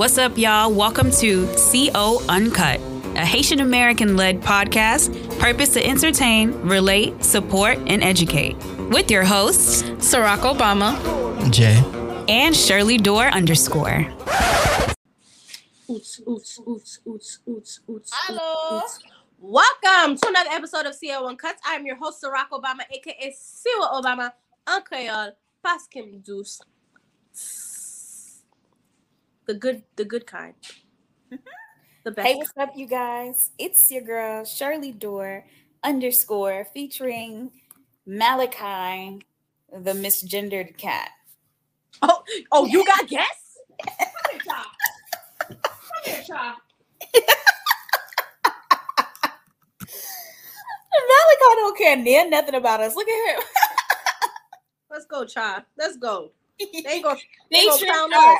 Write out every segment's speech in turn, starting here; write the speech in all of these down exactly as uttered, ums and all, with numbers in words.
What's up, y'all? Welcome to C O Uncut, a Haitian American-led podcast purpose to entertain, relate, support, and educate. With your hosts, Sorack Obama, Jay, and Shirley Dorr underscore. Oots, oots, oots, oots, oots, oots. Hello. Oots. Welcome to another episode of C O Uncut. I'm your host, Sorack Obama, a k a. Siwa Obama, en Creole, parce que me douce. The good, the good kind. The best. Hey, what's up, you guys? It's your girl, Shirley Dorr, underscore, featuring Malachi, the misgendered cat. Oh, oh, you got guests? Come here, Chai. Come here, Chai. Malachi don't care near nothing about us. Look at him. Let's go, Chai. Let's go. They ain't gonna, they ain't gonna found us.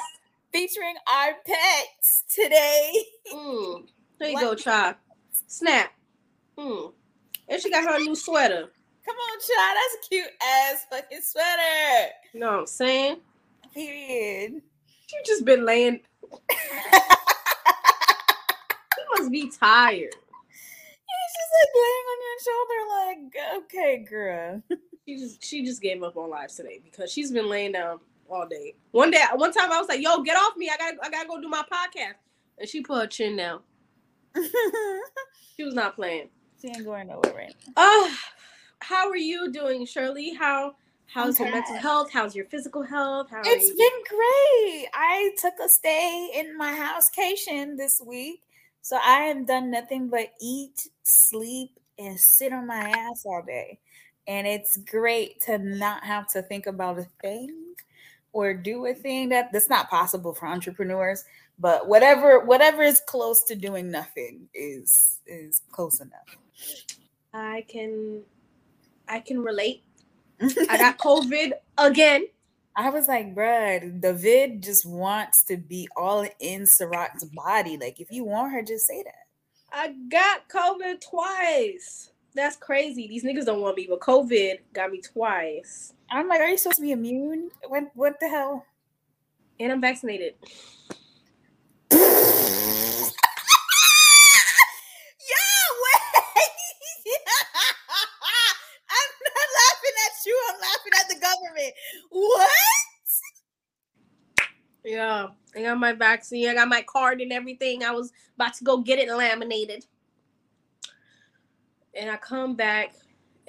Featuring our pets today. Mm. There you what? Go, Chai. Snap. Mm. And she got her new sweater. Come on, Chai. That's a cute ass fucking sweater. You know what I'm saying? Period. You just been laying. You must be tired. She's like laying on your shoulder, like, okay, girl. She just she just gave up on lives today because she's been laying down all day. One day, one time I was like, yo, get off me. I gotta, I gotta go do my podcast. And she put her chin down. She was not playing. She ain't going nowhere right now. Oh, how are you doing, Shirley? How, how's okay. your mental health? How's your physical health? How it's been great. I took a stay in my housecation this week. So I have done nothing but eat, sleep, and sit on my ass all day. And it's great to not have to think about a thing or do a thing that that's not possible for entrepreneurs, but whatever whatever is close to doing nothing is is close enough. I can I can relate. I got COVID again. I was like, bruh, the vid just wants to be all in Sorack's body. Like, if you want her, just say that. I got COVID twice. That's crazy. These niggas don't want me, but COVID got me twice. I'm like, are you supposed to be immune? What, what the hell? And I'm vaccinated. Yo, wait! I'm not laughing at you. I'm laughing at the government. What? Yeah, I got my vaccine. I got my card and everything. I was about to go get it laminated. And I come back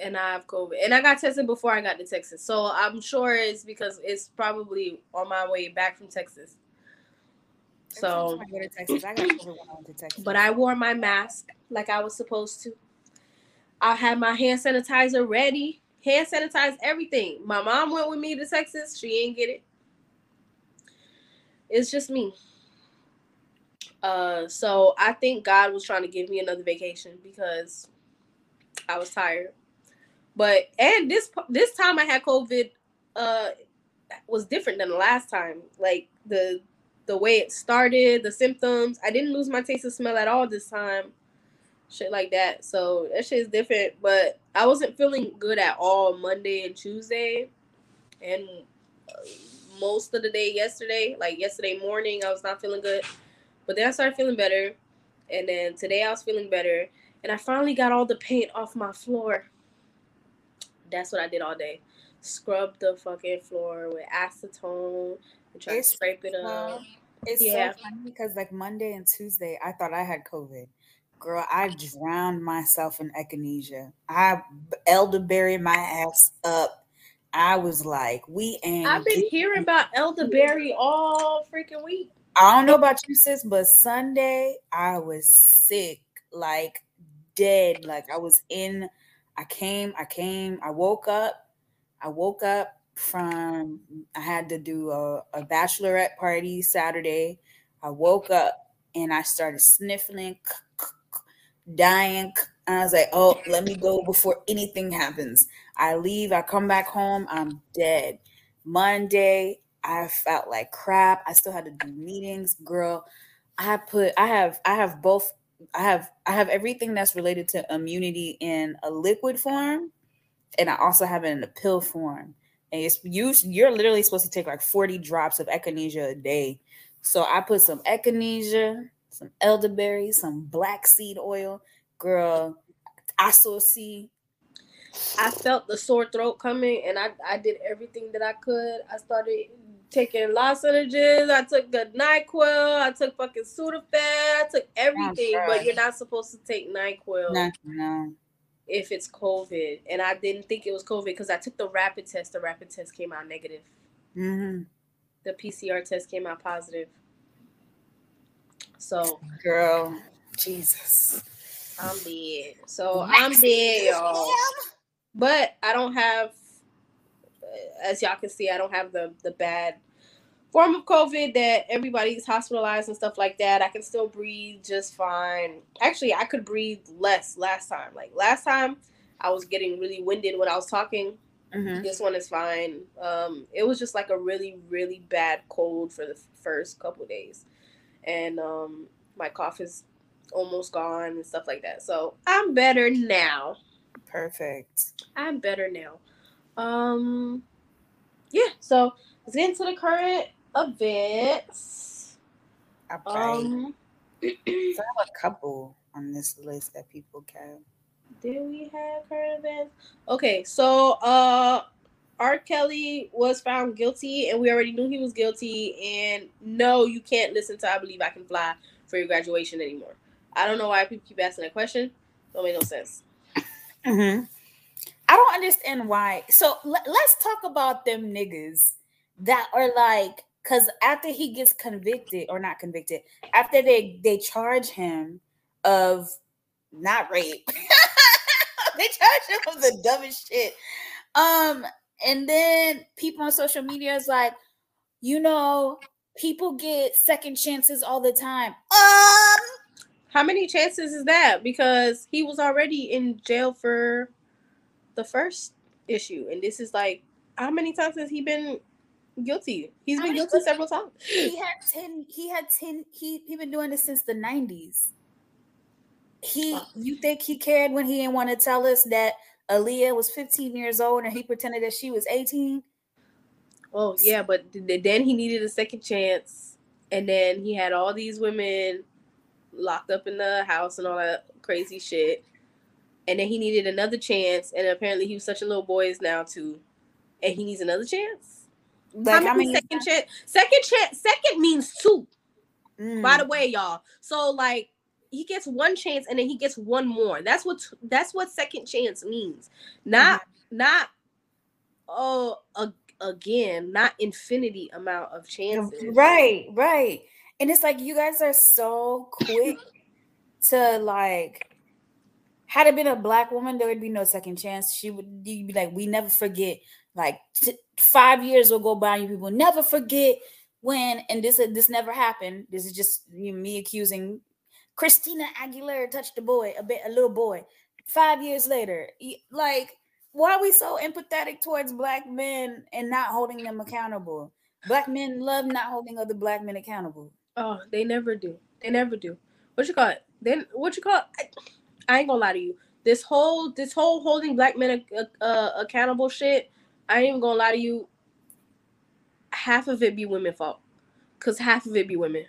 and I have COVID. And I got tested before I got to Texas. So I'm sure it's because it's probably on my way back from Texas. So I go to Texas. I got COVID when I went to Texas. But I wore my mask like I was supposed to. I had my hand sanitizer ready. Hand sanitize everything. My mom went with me to Texas. She didn't get it. It's just me. Uh, so I think God was trying to give me another vacation because I was tired. But and this this time I had COVID uh, was different than the last time. Like the the way it started, the symptoms. I didn't lose my taste and smell at all this time. Shit like that. So that shit is different. But I wasn't feeling good at all Monday and Tuesday, and uh, most of the day yesterday. Like yesterday morning, I was not feeling good. But then I started feeling better, and then today I was feeling better. And I finally got all the paint off my floor. That's what I did all day. Scrub the fucking floor with acetone and try it's, to scrape it up. Um, it's yeah. so funny because like Monday and Tuesday, I thought I had COVID. Girl, I drowned myself in echinacea. I elderberry my ass up. I was like, we ain't. I've been hearing about elderberry all freaking week. I don't know about you, sis, but Sunday I was sick. Like, dead. Like I was in, I came, I came, I woke up, I woke up from, I had to do a, a bachelorette party Saturday. I woke up and I started sniffling, dying. And I was like, oh, let me go before anything happens. I leave, I come back home, I'm dead. Monday, I felt like crap. I still had to do meetings, girl. I put, I have, I have both I have I have everything that's related to immunity in a liquid form, and I also have it in a pill form. And it's you, you're literally supposed to take like forty drops of echinacea a day So I put some echinacea, some elderberry, some black seed oil. Girl, I saw see. I felt the sore throat coming, and I, I did everything that I could. I started taking lozenges. I took the NyQuil. I took fucking Sudafed. I took everything, sure. But you're not supposed to take NyQuil no, no. if it's COVID. And I didn't think it was COVID because I took the rapid test. The rapid test came out negative. Mm-hmm. The P C R test came out positive. So, girl, Jesus, I'm dead. So I'm dead, y'all. But I don't have, as y'all can see, I don't have the, the bad form of COVID that everybody's hospitalized and stuff like that. I can still breathe just fine. Actually, I could breathe less last time. Like last time, I was getting really winded when I was talking. Mm-hmm. This one is fine. Um, it was just like a really, really bad cold for the first couple of days. And um, my cough is almost gone and stuff like that. So I'm better now. Perfect. I'm better now. Um, yeah, so let's get into the current events. I um, so I have a couple on this list that people can. Did we have current events? Okay, so uh, R. Kelly was found guilty, and we already knew he was guilty. And no, you can't listen to I Believe I Can Fly for your graduation anymore. I don't know why people keep asking that question. Don't make no sense. Mm-hmm. I don't understand why. So l- let's talk about them niggas that are like, because after he gets convicted, or not convicted, after they, they charge him of not rape. They charge him with the dumbest shit. Um, and then people on social media is like, you know, people get second chances all the time. Um, how many chances is that? Because he was already in jail for the first issue, and this is like, how many times has he been guilty? He's been guilty several times. He had ten. He had ten. He he been doing this since the nineties. He, you think he cared when he didn't want to tell us that Aaliyah was fifteen years old and he pretended that she was eighteen? Oh yeah, but then he needed a second chance, and then he had all these women locked up in the house and all that crazy shit, and then he needed another chance, and apparently he was such a little boy is now too, and he needs another chance. Like, how many, I mean, second chance? Second chance. Second means two. Mm. By the way, y'all. So like. He gets one chance and then he gets one more. That's what that's what second chance means. Not mm-hmm. not oh a, again, not infinity amount of chances. Right, right. And it's like you guys are so quick to like. Had it been a black woman, there would be no second chance. She would you'd be like, we never forget. Like t- five years will go by, and you people never forget when. And this this never happened. This is just you know, me accusing. Christina Aguilera touched a boy, a bit, a little boy. Five years later, like, why are we so empathetic towards black men and not holding them accountable? Black men love not holding other black men accountable. Oh, they never do. They never do. What you call it? Then what you call it? I, I ain't gonna lie to you. This whole this whole holding black men a, a, a, accountable shit. I ain't even gonna lie to you. Half of it be women's fault, cause half of it be women.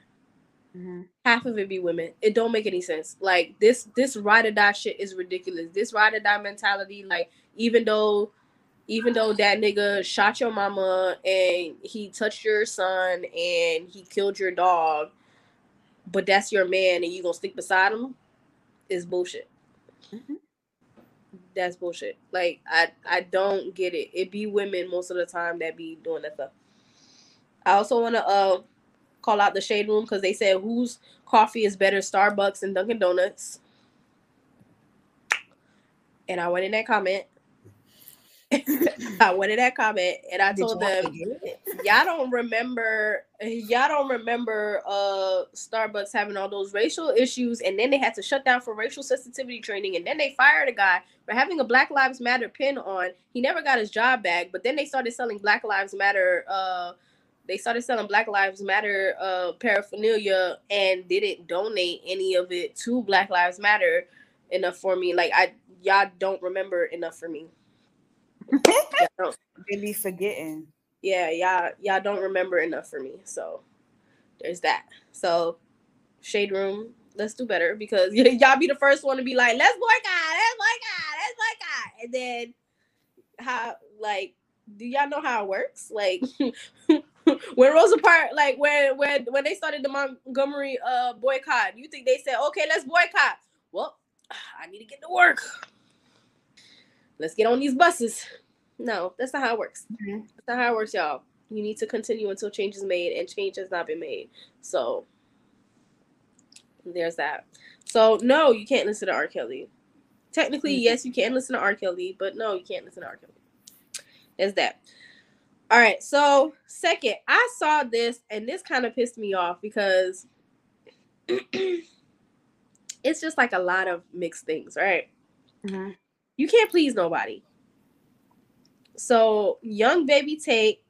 Mm-hmm. Half of it be women. It don't make any sense. Like this, this ride or die shit is ridiculous. This ride or die mentality. Like even though, even though that nigga shot your mama and he touched your son and he killed your dog, but that's your man and you gonna stick beside him, is bullshit. Mm-hmm. That's bullshit. Like I, I don't get it. It be women most of the time that be doing that stuff. I also wanna uh. call out the shade room because they said whose coffee is better, Starbucks and Dunkin' Donuts. And I went in that comment. I went in that comment and I told them, y'all don't remember, y'all don't remember uh, Starbucks having all those racial issues, and then they had to shut down for racial sensitivity training, and then they fired a guy for having a Black Lives Matter pin on. He never got his job back, but then they started selling Black Lives Matter uh They started selling Black Lives Matter uh, paraphernalia and didn't donate any of it to Black Lives Matter enough for me. Like I, y'all don't remember enough for me. They be forgetting. Yeah, y'all, y'all don't remember enough for me. So there's that. So Shade Room, let's do better, because y- y'all be the first one to be like, let's boycott, let's boycott, let's boycott. And then how, like, do y'all know how it works? Like, when Rosa Parks, like when when when they started the Montgomery uh boycott, you think they said, okay, let's boycott? Well, I need to get to work. Let's get on these buses. No, that's not how it works. Mm-hmm. That's not how it works, y'all. You need to continue until change is made, and change has not been made. So there's that. So no, you can't listen to R. Kelly. Technically, mm-hmm. yes, you can listen to R. Kelly, but no, you can't listen to R. Kelly. There's that. All right. So second, I saw this, and this kind of pissed me off because it's just like a lot of mixed things, right? Mm-hmm. You can't please nobody. So young Baby Tate,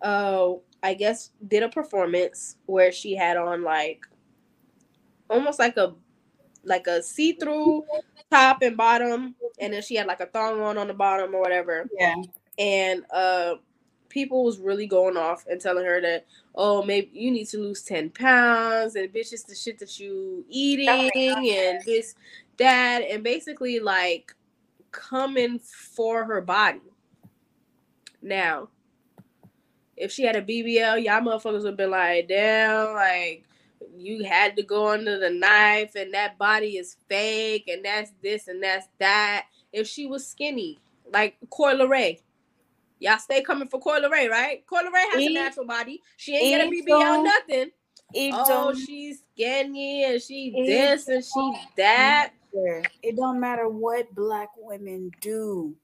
uh, I guess, did a performance where she had on like almost like a like a see-through top and bottom, and then she had like a thong on on the bottom or whatever. Yeah. And uh, people was really going off and telling her that, oh, maybe you need to lose ten pounds, and bitch, it's the shit that you eating, and this, that, and basically like coming for her body. Now, if she had a B B L, y'all motherfuckers would be like, damn, like, you had to go under the knife, and that body is fake, and that's this, and that's that. If she was skinny, like Coi Leray, y'all stay coming for Coi Leray, right? Coi Leray has e- a natural body. She ain't e- gonna B B L e- nothing. E- oh, she's skinny, and she e- this, and she that. It don't matter what black women do.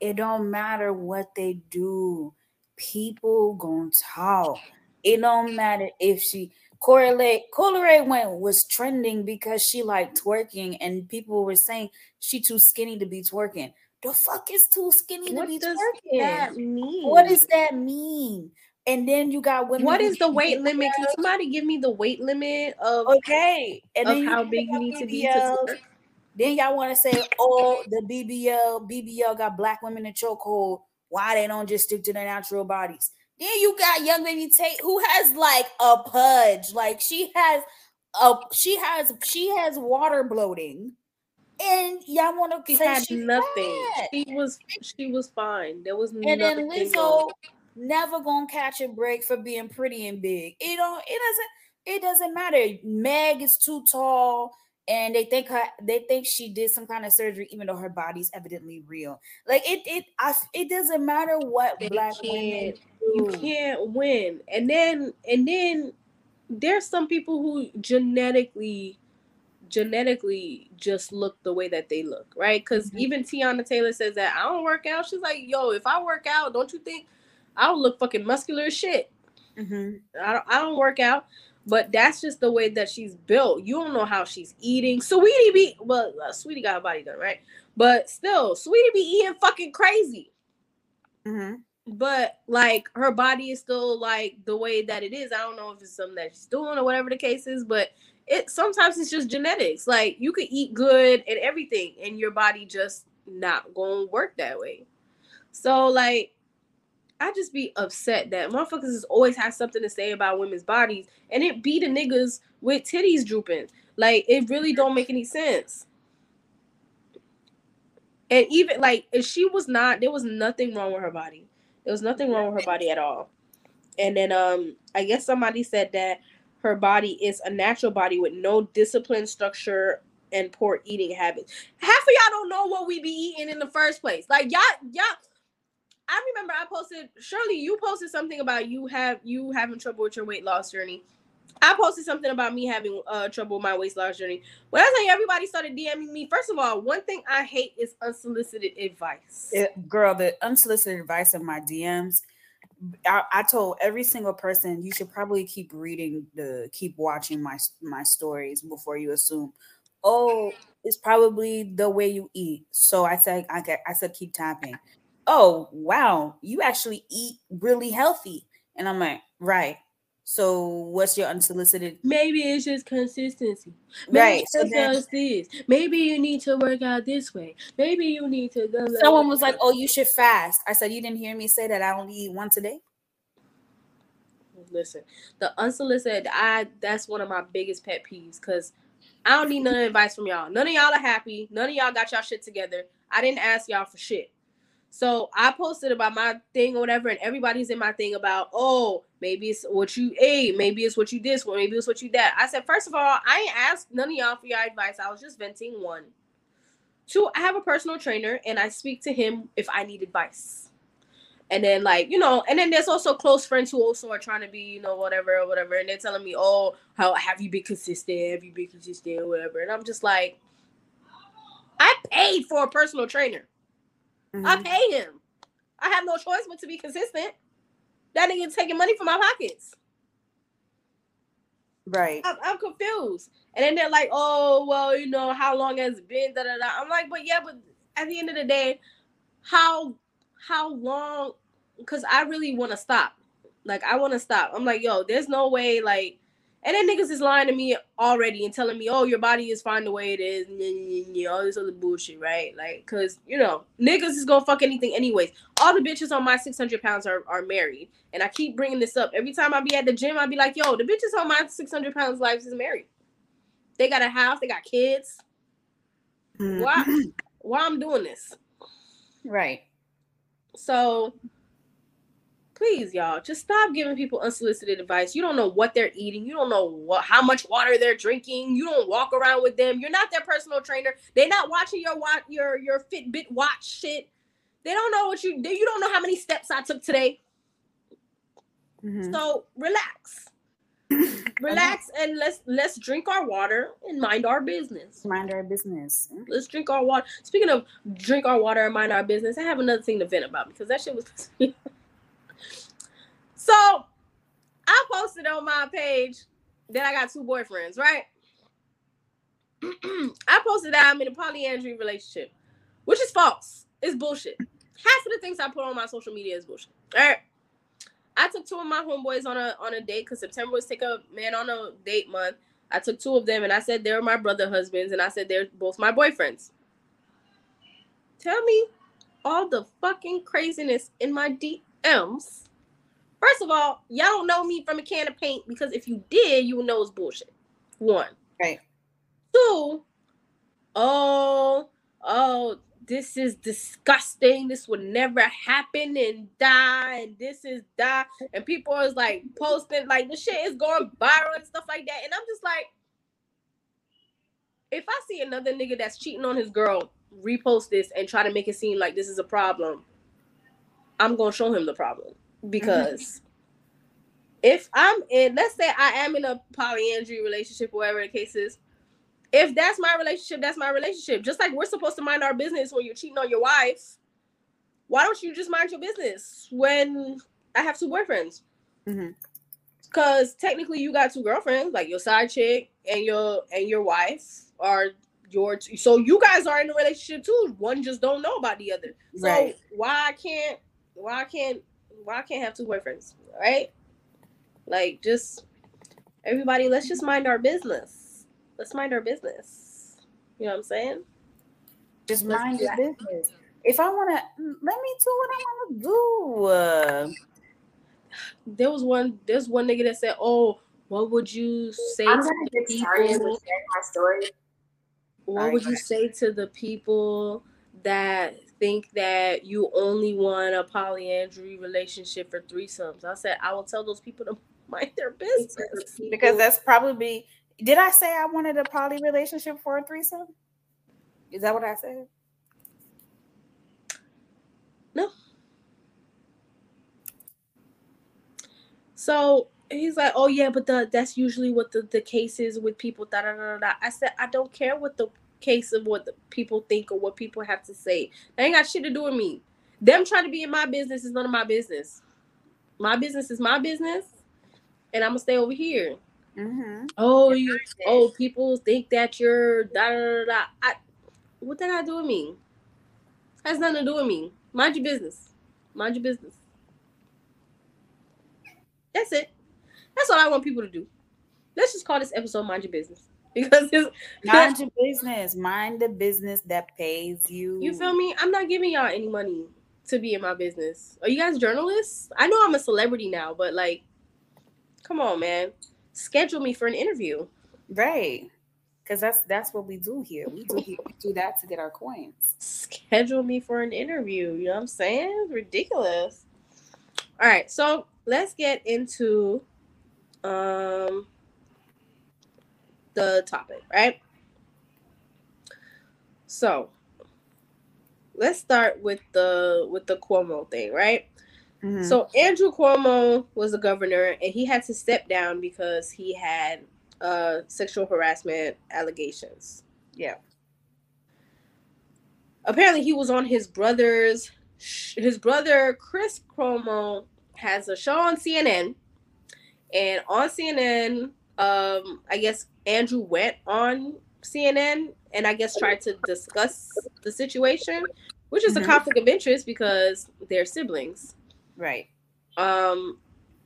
It don't matter what they do. People gonna talk. It don't matter if she... Coi Leray went was trending because she liked twerking, and people were saying she too skinny to be twerking. The fuck is too skinny what to be does twerking? That mean? What does that mean? And then you got women. What is the weight limit? Can somebody give me the weight limit of okay? And of then how big you need B B L to be to twerk? Then y'all want to say, oh, the B B L, B B L got black women in chokehold. Why they don't just stick to their natural bodies? Then you got young Baby Tate, who has like a pudge, like she has a she has she has water bloating, and y'all want to she say had she nothing. Fat. She was she was fine. There was nothing. And then Lizzo never gonna catch a break for being pretty and big. It don't. It doesn't. It doesn't matter. Meg is too tall, and they think her. They think she did some kind of surgery, even though her body's evidently real. Like it. It. I, it doesn't matter what they black can't. women. You can't win. And then and then there's some people who genetically genetically just look the way that they look, right? Because mm-hmm. even Tiana Taylor says that, I don't work out. She's like, yo, if I work out, don't you think I'll look fucking muscular as shit? Mm-hmm. I, don't, I don't work out. But that's just the way that she's built. You don't know how she's eating. Sweetie be, well, uh, Sweetie got her body done, right? But still, Sweetie be eating fucking crazy. Mm-hmm. But like her body is still like the way that it is. I don't know if it's something that she's doing or whatever the case is, but it sometimes it's just genetics. Like you could eat good and everything, and your body just not gonna work that way. So like I just be upset that motherfuckers is always have something to say about women's bodies, and it be the niggas with titties drooping. Like it really don't make any sense. And even like if she was not, there was nothing wrong with her body. There was nothing wrong with her body at all. And then um, I guess somebody said that her body is a natural body with no discipline, structure, and poor eating habits. Half of y'all don't know what we be eating in the first place. Like y'all, y'all. I remember I posted, Shirley, you posted something about you have you having trouble with your weight loss journey. I posted something about me having uh, trouble with my weight loss journey. When I tell you everybody started DMing me, first of all, one thing I hate is unsolicited advice. It, girl, the unsolicited advice of my D Ms, I, I told every single person, you should probably keep reading, the, keep watching my, my stories before you assume, oh, it's probably the way you eat. So I said, I, I said, keep tapping. Oh, wow, you actually eat really healthy. And I'm like, right. So what's your unsolicited? Maybe it's just consistency. Maybe right. So just this. Maybe you need to work out this way. Maybe you need to go. Someone was like, oh, you should fast. I said, you didn't hear me say that I only eat once a day? listen, the unsolicited, I that's one of my biggest pet peeves, because I don't need none advice from y'all. None of y'all are happy. None of y'all got y'all shit together. I didn't ask y'all for shit. So I posted about my thing or whatever, and everybody's in my thing about, oh, maybe it's what you ate, maybe it's what you did, maybe it's what you that. I said, first of all, I ain't asked none of y'all for your advice. I was just venting, one. Two, I have a personal trainer, and I speak to him if I need advice. And then, like, you know, and then there's also close friends who also are trying to be, you know, whatever or whatever. And they're telling me, oh, how have you been consistent? Have you been consistent or whatever? And I'm just like, I paid for a personal trainer. Mm-hmm. I pay him. I have no choice but to be consistent. That nigga taking money from my pockets. Right. I'm, I'm confused. And then they're like, oh, well, you know, how long has it been? Da, da, da. I'm like, but yeah, but at the end of the day, how... how long, because I really want to stop. Like, I want to stop. I'm like, yo, there's no way, like, and then niggas is lying to me already and telling me, oh, your body is fine the way it is, and all this other bullshit, right? Like, because, you know, niggas is going to fuck anything anyways. All the bitches on my six hundred pounds are, are married, and I keep bringing this up. Every time I be at the gym, I be like, yo, the bitches on my six hundred pounds lives is married. They got a house, they got kids. Mm. Why, why I'm doing this? Right. So, please, y'all, just stop giving people unsolicited advice. You don't know what they're eating. You don't know what, how much water they're drinking. You don't walk around with them. You're not their personal trainer. They're not watching your your your Fitbit watch shit. They don't know what you do. You don't know how many steps I took today. Mm-hmm. So relax, relax, and let's let's drink our water and mind our business. Mind our business. Let's drink our water. Speaking of drink our water and mind our business, I have another thing to vent about because that shit was. So, I posted on my page that I got two boyfriends, right? I posted that I'm in a polyandry relationship, which is false. It's bullshit. Half of the things I put on my social media is bullshit. All right. I took two of my homeboys on a on a date because September was take a man on a date month. I took two of them and I said they're my brother husbands and I said they're both my boyfriends. Tell me all the fucking craziness in my D Ms. First of all, y'all don't know me from a can of paint because if you did, you would know it's bullshit. One. Right. Two. Oh, oh. This is disgusting. This would never happen and die. And this is die. And people are like posting, like, the shit is going viral and stuff like that. And I'm just like, if I see another nigga that's cheating on his girl repost this and try to make it seem like this is a problem, I'm going to show him the problem. Because if I'm in, let's say I am in a polyandry relationship, whatever the case is, if that's my relationship, that's my relationship. Just like we're supposed to mind our business when you're cheating on your wife. Why don't you just mind your business when I have two boyfriends? Mm-hmm. Because technically you got two girlfriends, like your side chick and your and your wife are your two. So you guys are in a relationship too. One just don't know about the other. So right. why can't why can't why can't have two boyfriends? Right? Like, just everybody, let's just mind our business. Let's mind our business. You know what I'm saying? Just mind your business. If I want to, let me do what I want to do. Uh, there was one, there's one nigga that said, oh, what would you say I'm to gonna the get people? With my story. What Sorry, would you say to the people that think that you only want a polyandry relationship for threesomes? I said, I will tell those people to mind their business. Because that's probably... Did I say I wanted a poly relationship for a threesome? Is that what I said? No. So he's like, oh yeah, but the, that's usually what the, the case is with people. Da, da, da, da. I said, I don't care what the case of what the people think or what people have to say. That ain't got shit to do with me. Them trying to be in my business is none of my business. My business is my business, and I'm going to stay over here. Mm-hmm. Oh, you! Oh, people think that you're da da da da. I, what did I do with me? Has nothing to do with me. Mind your business. Mind your business. That's it. That's all I want people to do. Let's just call this episode "Mind Your Business" because it's, mind your business. Mind the business that pays you. You feel me? I'm not giving y'all any money to be in my business. Are you guys journalists? I know I'm a celebrity now, but like. Come on, man. Schedule me for an interview. Right. Because that's that's what we do here. We do here, we do that to get our coins. Schedule me for an interview. You know what I'm saying? It's ridiculous. All right. So let's get into um the topic, right? So let's start with the with the Cuomo thing, right? Mm-hmm. So Andrew Cuomo was the governor, and he had to step down because he had uh, sexual harassment allegations. Yeah. Apparently, he was on his brother's. His brother Chris Cuomo has a show on C N N, and on C N N, um, I guess Andrew went on C N N and I guess tried to discuss the situation, which is mm-hmm. a conflict of interest because they're siblings. Right. Um,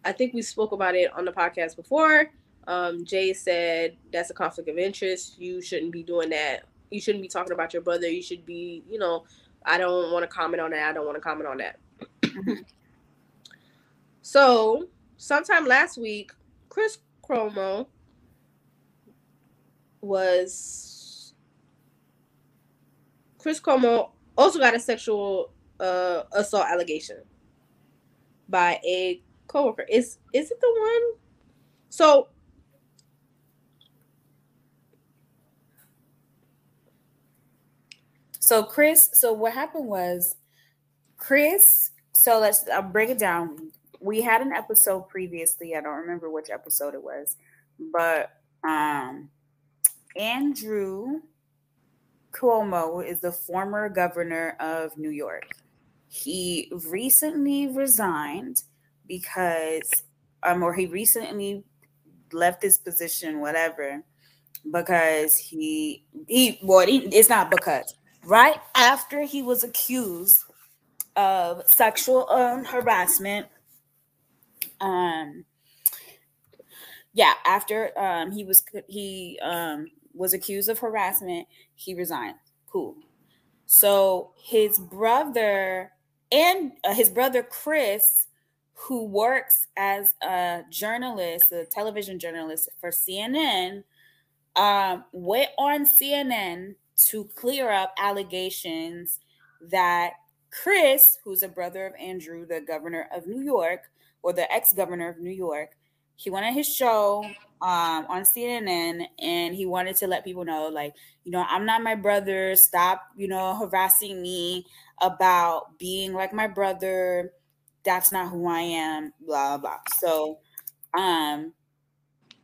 I think we spoke about it on the podcast before. Um, Jay said that's a conflict of interest. You shouldn't be doing that. You shouldn't be talking about your brother. You should be, you know, I don't want to comment on that. I don't want to comment on that. Mm-hmm. So, sometime last week, Chris Cuomo was... Chris Cuomo also got a sexual uh, assault allegation by a coworker. Is is it the one? So So Chris, so what happened was Chris, so let's I'll break it down. We had an episode previously, I don't remember which episode it was, but um Andrew Cuomo is the former governor of New York. He recently resigned because, um, or he recently left his position, whatever, because he, he, well, it's not because, right after he was accused of sexual um, harassment, um, yeah, after um, he was, he um, was accused of harassment, he resigned. Cool. So his brother, and uh, his brother Chris, who works as a journalist, a television journalist for C N N, um, went on C N N to clear up allegations that Chris, who's a brother of Andrew, the governor of New York, or the ex-governor of New York, he went on his show um, on C N N, and he wanted to let people know, like, you know, I'm not my brother. Stop, you know, harassing me about being like my brother. That's not who I am, blah, blah. So um,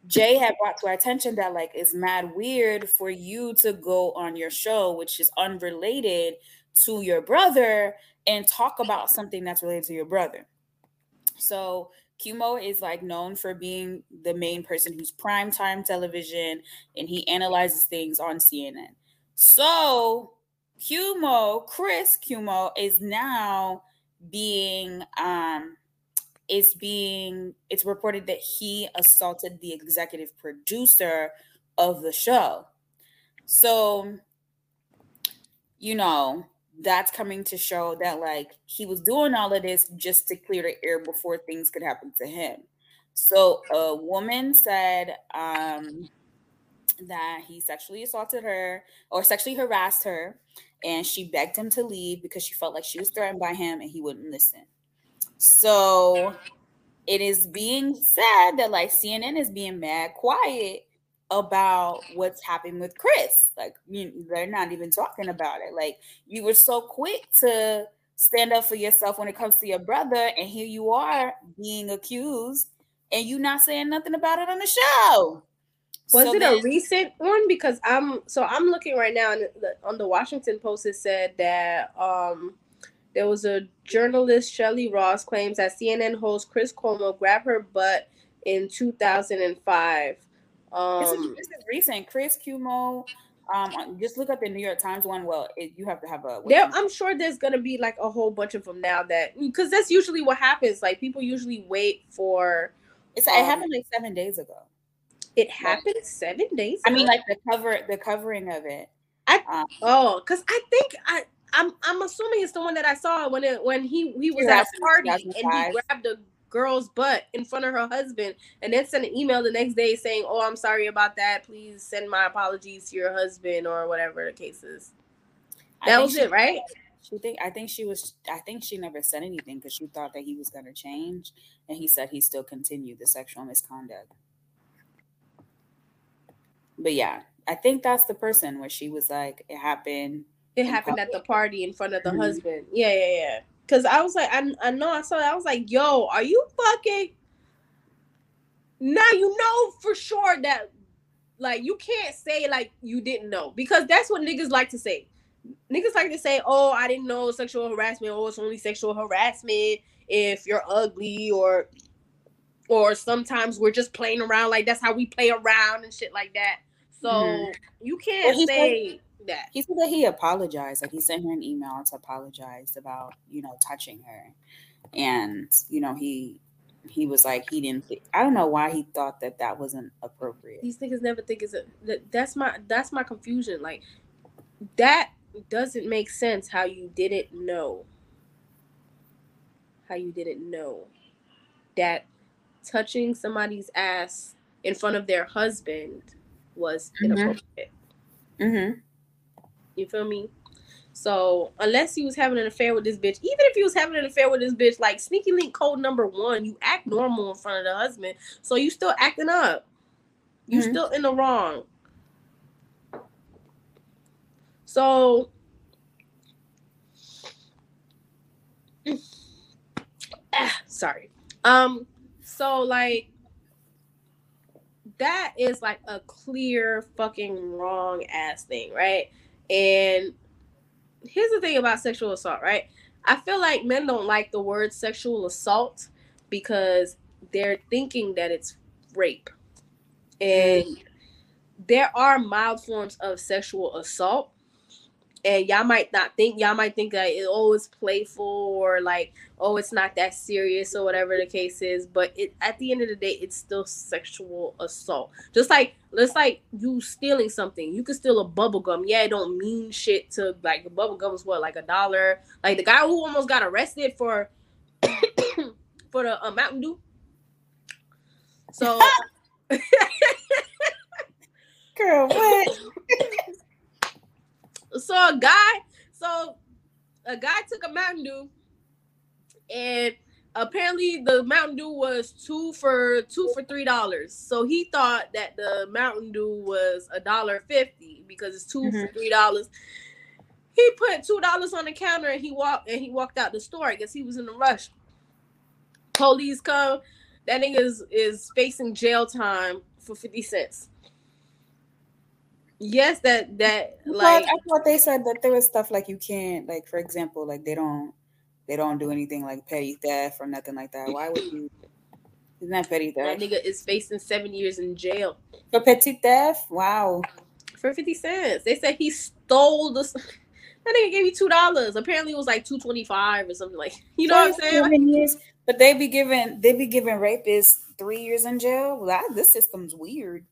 Jay had brought to our attention that, like, it's mad weird for you to go on your show, which is unrelated to your brother, and talk about something that's related to your brother. So Cuomo is like known for being the main person who's primetime television, and he analyzes things on C N N. So Cuomo, Chris Cuomo, is now being, um, is being, it's reported that he assaulted the executive producer of the show. So, you know, that's coming to show that, like, he was doing all of this just to clear the air before things could happen to him. So a woman said um, that he sexually assaulted her or sexually harassed her, and she begged him to leave because she felt like she was threatened by him and he wouldn't listen. So it is being said that, like, C N N is being mad quiet about what's happened with Chris. Like, you, they're not even talking about it. Like, you were so quick to stand up for yourself when it comes to your brother, and here you are being accused, and you not saying nothing about it on the show. Was so it then, a recent one? Because I'm so I'm looking right now, and on the Washington Post, it said that um there was a journalist, Shirley Ross, claims that C N N host Chris Cuomo grabbed her butt in two thousand five. Um, this, is, this is recent. Chris Cuomo, um, just look up the New York Times one. Well, it, you have to have a... There, I'm sure there's going to be, like, a whole bunch of them now that... Because that's usually what happens. Like, people usually wait for... It's, um, it happened, like, seven days ago. It happened like, seven days ago? I mean, like, the cover, the covering of it. I um, Oh, because I think... I, I'm I'm assuming it's the one that I saw when it, when he, he was at a party and he grabbed a girl's butt in front of her husband and then sent an email the next day saying, oh, I'm sorry about that. Please send my apologies to your husband or whatever the case is. That was it, right? She think I think she was I think she never said anything because she thought that he was going to change, and he said he still continued the sexual misconduct. But yeah, I think that's the person where she was like, it happened. It happened public. At the party in front of the mm-hmm. husband. Yeah, yeah, yeah. Because I was like, I, I know I saw that. I was like, yo, are you fucking? Now you know for sure that, like, you can't say, like, you didn't know. Because that's what niggas like to say. Niggas like to say, oh, I didn't know sexual harassment. Oh, it's only sexual harassment if you're ugly or, or sometimes we're just playing around. Like, that's how we play around and shit like that. So mm-hmm. you can't well, say... Said, that. He said that he apologized. Like, he sent her an email to apologize about, you know, touching her. And, you know, he he was like, he didn't... Th- I don't know why he thought that that wasn't appropriate. These niggas never think it's... A, that, that's my that's my confusion. Like, that doesn't make sense how you didn't know. How you didn't know that touching somebody's ass in front of their husband was mm-hmm. inappropriate. Mm-hmm. You feel me? So unless he was having an affair with this bitch, even if he was having an affair with this bitch, like sneaky link code number one, you act normal in front of the husband, so you still acting up. You mm-hmm. still in the wrong. So ah, sorry. Um, so like that is like a clear fucking wrong ass thing, right? And here's the thing about sexual assault, right? I feel like men don't like the word sexual assault because they're thinking that it's rape. And there are mild forms of sexual assault. And y'all might not think, y'all might think that it, oh, it's playful or like, oh, it's not that serious or whatever the case is. But it, at the end of the day, it's still sexual assault. Just like, it's like you stealing something. You could steal a bubble gum. Yeah, it don't mean shit to, like, the bubble gum was what, like a dollar? Like the guy who almost got arrested for, for the uh, Mountain Dew. So. Girl, what? So a guy, so a guy took a Mountain Dew, and apparently the Mountain Dew was two for two for three dollars. So he thought that the Mountain Dew was a dollar fifty because it's two mm-hmm. for three dollars. He put two dollars on the counter and he walked and he walked out the store. I guess he was in a rush. Police come. That nigga is, is facing jail time for fifty cents. Yes, that that like I thought they said that there was stuff like you can't, like, for example, like they don't they don't do anything like petty theft or nothing like that. Why would you? Isn't that petty theft? That nigga is facing seven years in jail for petty theft. Wow, for fifty cents. They said he stole the. That nigga gave you two dollars. Apparently, it was like two twenty five or something like. You know what I'm saying? Seven years, but they be giving they be giving rapists three years in jail. Well, I, this system's weird.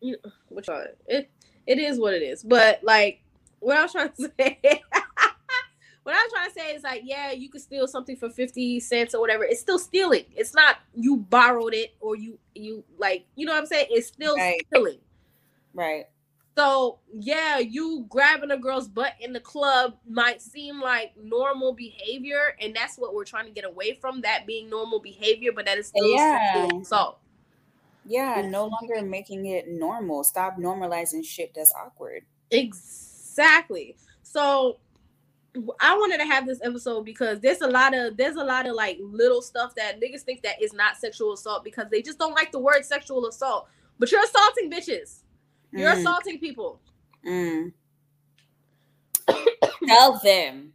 You know, which one? It. It is what it is. But, like, what I was trying to say, what I was trying to say is, like, yeah, you could steal something for fifty cents or whatever. It's still stealing. It's not you borrowed it or you, you like, you know what I'm saying? It's still right. stealing. Right. So, yeah, you grabbing a girl's butt in the club might seem like normal behavior, and that's what we're trying to get away from, that being normal behavior, but that is still yeah. assault. Yeah, no longer making it normal. Stop normalizing shit that's awkward. Exactly. So I wanted to have this episode because there's a lot of there's a lot of like little stuff that niggas think that is not sexual assault because they just don't like the word sexual assault. But you're assaulting bitches. You're mm. assaulting people. Mm. Tell them.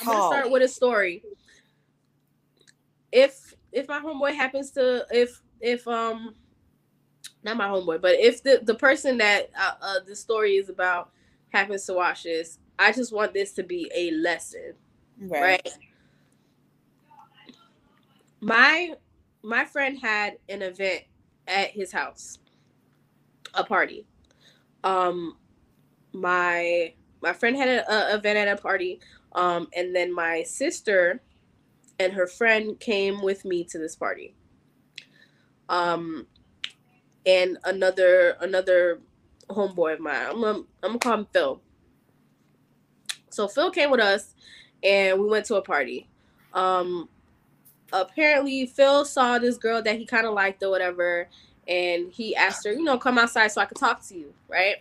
I'm gonna start with a story. If if my homeboy happens to if If, um, not my homeboy, but if the, the person that uh, uh, the story is about happens to watch this, I just want this to be a lesson, right? right? My, my friend had an event at his house, a party. Um, my, my friend had an event at a party, um, and then my sister and her friend came with me to this party. Um, and another another homeboy of mine. I'm gonna, I'm gonna call him Phil. So Phil came with us, and we went to a party. Um, apparently Phil saw this girl that he kind of liked or whatever, and he asked her, you know, come outside so I could talk to you, right?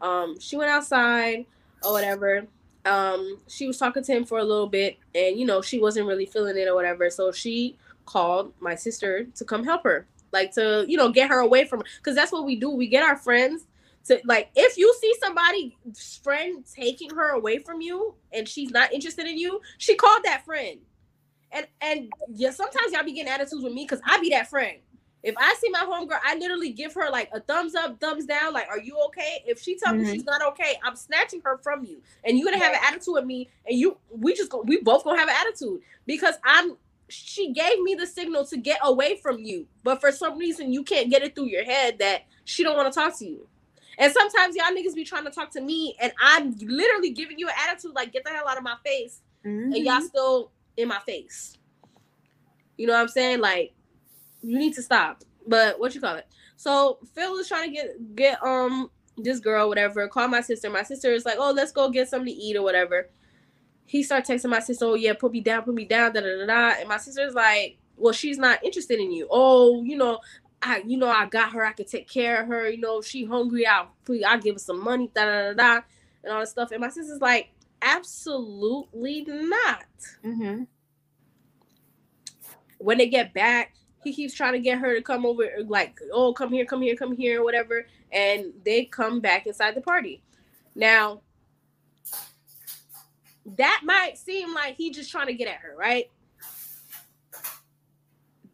Um, she went outside or whatever. Um, she was talking to him for a little bit, and, you know, she wasn't really feeling it or whatever, so she called my sister to come help her, like, to, you know, get her away from her, because that's what we do. We get our friends to, like, if you see somebody's friend taking her away from you and she's not interested in you, she called that friend. And, and yeah, sometimes y'all be getting attitudes with me because I be that friend. If I see my homegirl, I literally give her, like, a thumbs up, thumbs down, like, are you okay? If she tells mm-hmm. me she's not okay, I'm snatching her from you. And you're going to have an attitude with me, and you, we just, go, we both going to have an attitude. Because I'm, she gave me the signal to get away from you. But for some reason, you can't get it through your head that she don't want to talk to you. And sometimes y'all niggas be trying to talk to me, and I'm literally giving you an attitude, like, get the hell out of my face. Mm-hmm. And y'all still in my face. You know what I'm saying? Like, you need to stop. But what you call it? So Phil was trying to get get um this girl, whatever. Call my sister. My sister is like, oh, let's go get something to eat or whatever. He started texting my sister, oh yeah, put me down, put me down, da da da da. And my sister's like, well, she's not interested in you. Oh, you know, I you know I got her. I could take care of her. You know, she hungry. I I give her some money, da da da da, and all this stuff. And my sister's like, absolutely not. Mm-hmm. When they get back, he keeps trying to get her to come over, like, oh, come here, come here, come here, or whatever. And they come back inside the party. Now, that might seem like he just trying to get at her, right?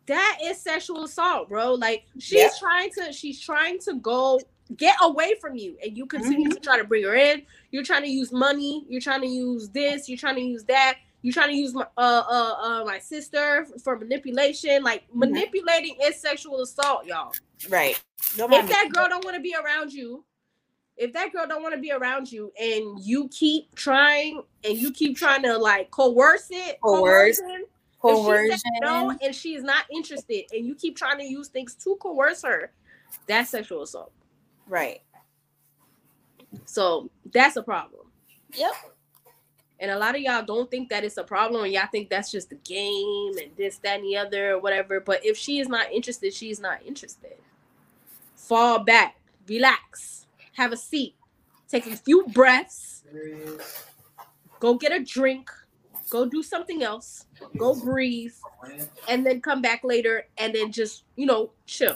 That is sexual assault, bro. Like, she's yeah. trying to, she's trying to go get away from you, and you continue mm-hmm. to try to bring her in. You're trying to use money. You're trying to use this. You're trying to use that. You're trying to use my, uh, uh, uh, my sister for manipulation. Like, manipulating is sexual assault, y'all. Right. Don't if that me. girl don't want to be around you, if that girl don't want to be around you, and you keep trying, and you keep trying to, like, coerce it. Coerce. Coercion. Coercion. If she says no, and she's not interested, and you keep trying to use things to coerce her, that's sexual assault. Right. So that's a problem. Yep. And a lot of y'all don't think that it's a problem, and y'all think that's just the game and this, that, and the other, or whatever. But if she is not interested, she's not interested. Fall back, relax, have a seat, take a few breaths, go get a drink, go do something else, go breathe, and then come back later, and then just, you know, chill.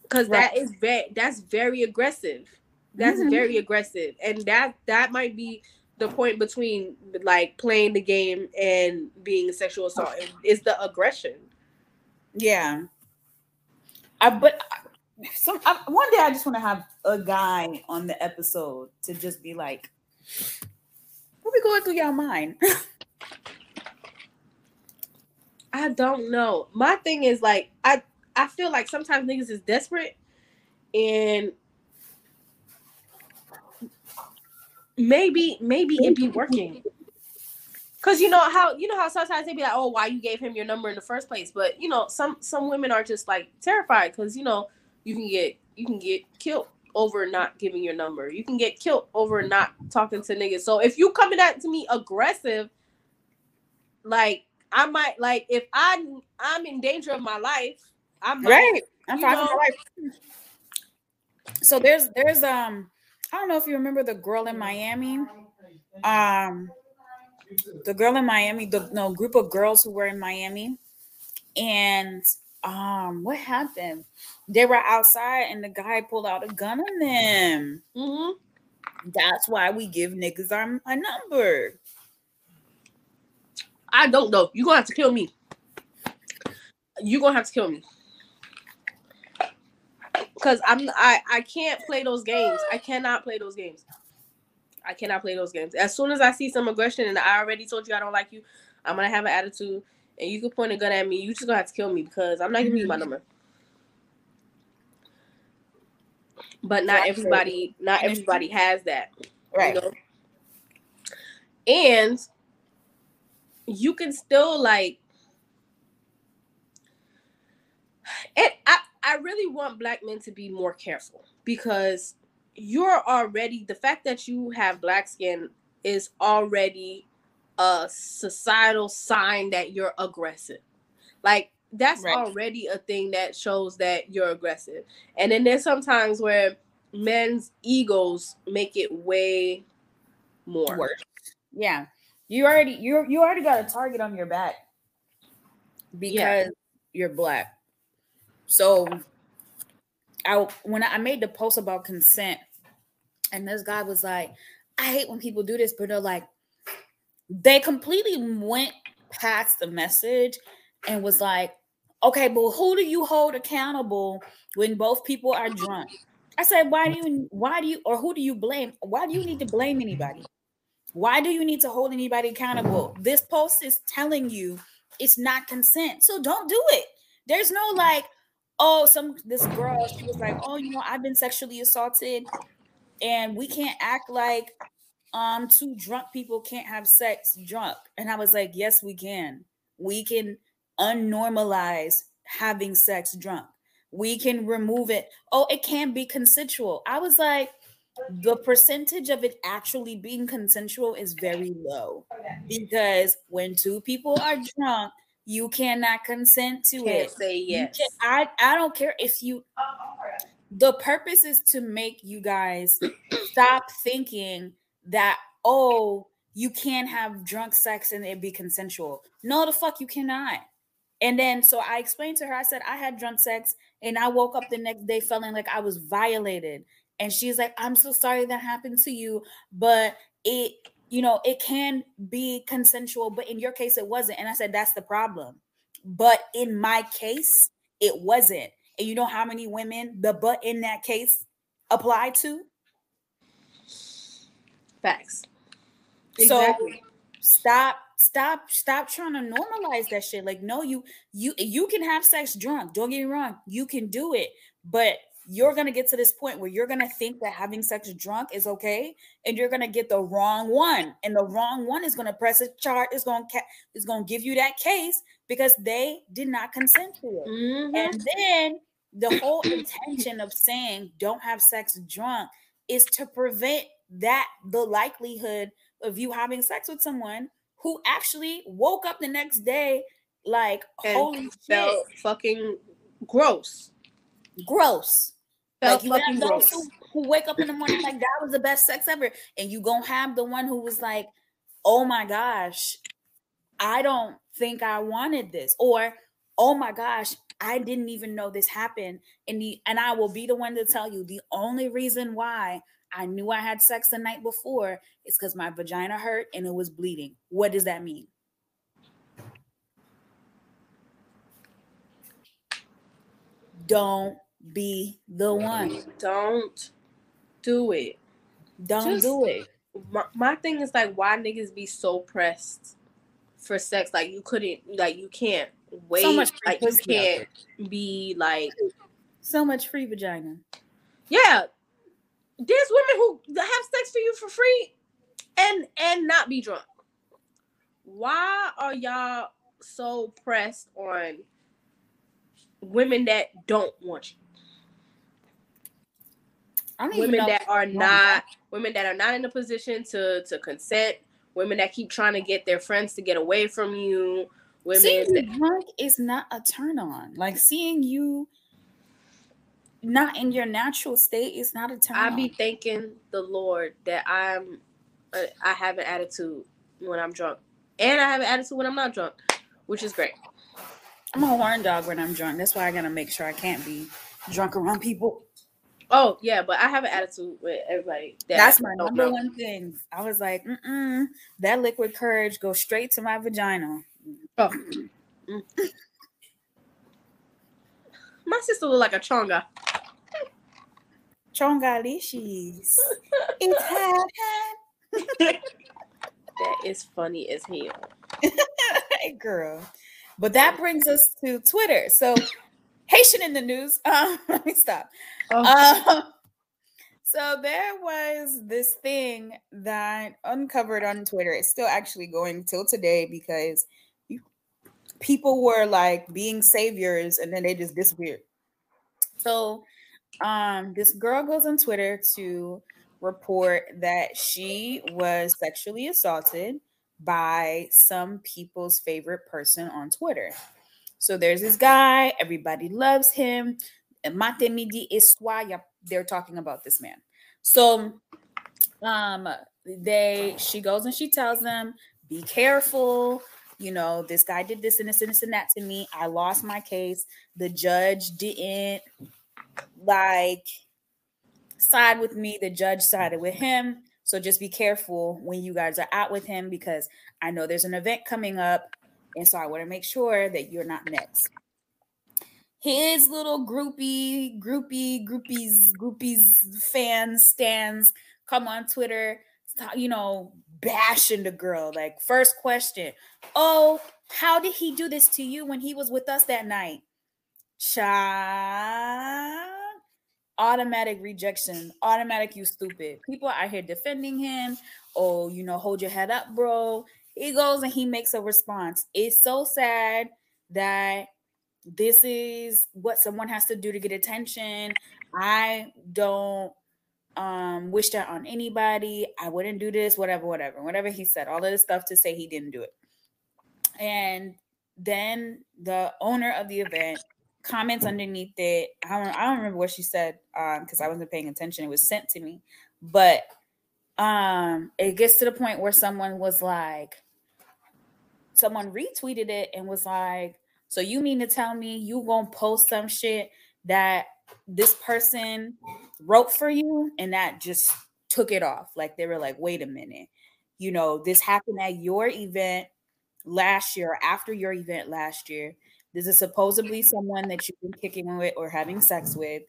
Because that is very, that's very aggressive. That's mm-hmm. very aggressive, and that that might be the point between, like, playing the game and being sexual assault. It's the aggression. Yeah. I but some I, one day I just want to have a guy on the episode to just be like, "What we going through y'all mind?" I don't know. My thing is, like, I I feel like sometimes niggas is desperate, and Maybe, maybe it be working, cause you know how you know how sometimes they be like, oh, why you gave him your number in the first place? But you know, some some women are just, like, terrified, cause you know you can get you can get killed over not giving your number. You can get killed over not talking to niggas. So if you coming at to me aggressive, like, I might, like, if I I'm in danger of my life, I might. Right. I'm in danger of my life. So there's there's um. I don't know if you remember the girl in Miami, um, the girl in Miami, the no group of girls who were in Miami, and um, what happened? They were outside, and the guy pulled out a gun on them. Mm-hmm. That's why we give niggas our a number. I don't know. You gonna have to kill me. You gonna have to kill me. Cause I'm I, I can't play those games. I cannot play those games. I cannot play those games. As soon as I see some aggression, and I already told you I don't like you, I'm gonna have an attitude, and you can point a gun at me. You just gonna have to kill me, because I'm not giving you my number. But not everybody, not everybody has that, right? You know? And you can still like it. I, I really want black men to be more careful, because you're already, the fact that you have black skin is already a societal sign that you're aggressive. Like, that's right. already a thing that shows that you're aggressive. And then there's sometimes where men's egos make it way more worse. Yeah. You already you you already got a target on your back because yeah. you're black. So I when I made the post about consent, and this guy was like, I hate when people do this, but they're like, they completely went past the message and was like, okay, but who do you hold accountable when both people are drunk? I said, why do you, why do you, or who do you blame? Why do you need to blame anybody? Why do you need to hold anybody accountable? This post is telling you it's not consent, so don't do it. There's no like, oh, some, this girl, she was like, oh, you know, I've been sexually assaulted and we can't act like um, two drunk people can't have sex drunk. And I was like, yes, we can. We can unnormalize having sex drunk. We can remove it. Oh, it can be consensual. I was like, the percentage of it actually being consensual is very low, because when two people are drunk, you cannot consent to Can't it. Say yes. Can, I, I don't care if you, the purpose is to make you guys stop thinking that, oh, you can have drunk sex and it be consensual. No, the fuck you cannot. And then, so I explained to her, I said, I had drunk sex and I woke up the next day feeling like I was violated. And she's like, I'm so sorry that happened to you, but it, you know, it can be consensual, but in your case, it wasn't. And I said, that's the problem. But in my case, it wasn't. And you know how many women the but in that case applied to? Facts. Exactly. So stop. Stop, stop trying to normalize that shit. Like, no, you, you, you can have sex drunk. Don't get me wrong. You can do it, but you're going to get to this point where you're going to think that having sex drunk is okay. And you're going to get the wrong one, and the wrong one is going to press a chart. It's going to, it's going to give you that case because they did not consent to it. Mm-hmm. And then the whole intention of saying don't have sex drunk is to prevent that, the likelihood of you having sex with someone who actually woke up the next day like, and holy felt shit. fucking gross. Gross. Felt like, you fucking have those gross. Who, who wake up in the morning like, that was the best sex ever. And you gonna have the one who was like, oh my gosh, I don't think I wanted this. Or, oh my gosh, I didn't even know this happened. And, the, and I will be the one to tell you, the only reason why I knew I had sex the night before is because my vagina hurt and it was bleeding. What does that mean? Don't be the one. Don't do it. Don't Just, do it. My, my thing is like, why niggas be so pressed for sex? Like you couldn't, like you can't wait. So much like you can't be like. So much free vagina. Yeah. There's women who have sex for you for free and and not be drunk. Why are y'all so pressed on women that don't want you? I don't women even know that are not women that are not in a position to, to consent, women that keep trying to get their friends to get away from you. Women seeing that- drunk is not a turn on. Like seeing you not in your natural state, it's not a time. I be thanking the Lord that I'm, uh, I have an attitude when I'm drunk, and I have an attitude when I'm not drunk, which is great. I'm a horn dog when I'm drunk. That's why I gotta make sure I can't be drunk around people. Oh yeah, but I have an attitude with everybody. That That's my number drunk. one thing. I was like, mm-mm, that liquid courage goes straight to my vagina. Oh. My sister look like a chonga. Chongalicious. It's hot, hot. That is funny as hell. Hey, girl. But that brings us to Twitter. So, Haitian in the news. Um, let me stop. Oh. Um, So there was this thing that uncovered on Twitter. It's still actually going till today because people were like being saviors and then they just disappeared. So um, this girl goes on Twitter to report that she was sexually assaulted by some people's favorite person on Twitter. So there's this guy, everybody loves him. They're talking about this man. So um, they, she goes and she tells them, be careful. You know, this guy did this and this and this and that to me. I lost my case. The judge didn't like side with me. The judge sided with him. So just be careful when you guys are out with him because I know there's an event coming up. And so I want to make sure that you're not next. His little groupie, groupie, groupies, groupies, fans, stans come on Twitter, you know, bashing the girl. Like, first question, oh, how did he do this to you when he was with us that night? Chai. Automatic rejection, automatic you stupid. People out here defending him. Oh, you know, hold your head up, bro. He goes and he makes a response. It's so sad that this is what someone has to do to get attention. I don't um, wish that on anybody. I wouldn't do this, whatever, whatever. Whatever he said, all of this stuff to say he didn't do it. And then the owner of the event comments underneath it. I don't, I don't remember what she said because um, I wasn't paying attention. It was sent to me. But um, it gets to the point where someone was like, someone retweeted it and was like, so you mean to tell me you gonna post some shit that this person wrote for you? And that just took it off. Like they were like, wait a minute. You know, this happened at your event last year, after your event last year. This is supposedly someone that you've been kicking with or having sex with.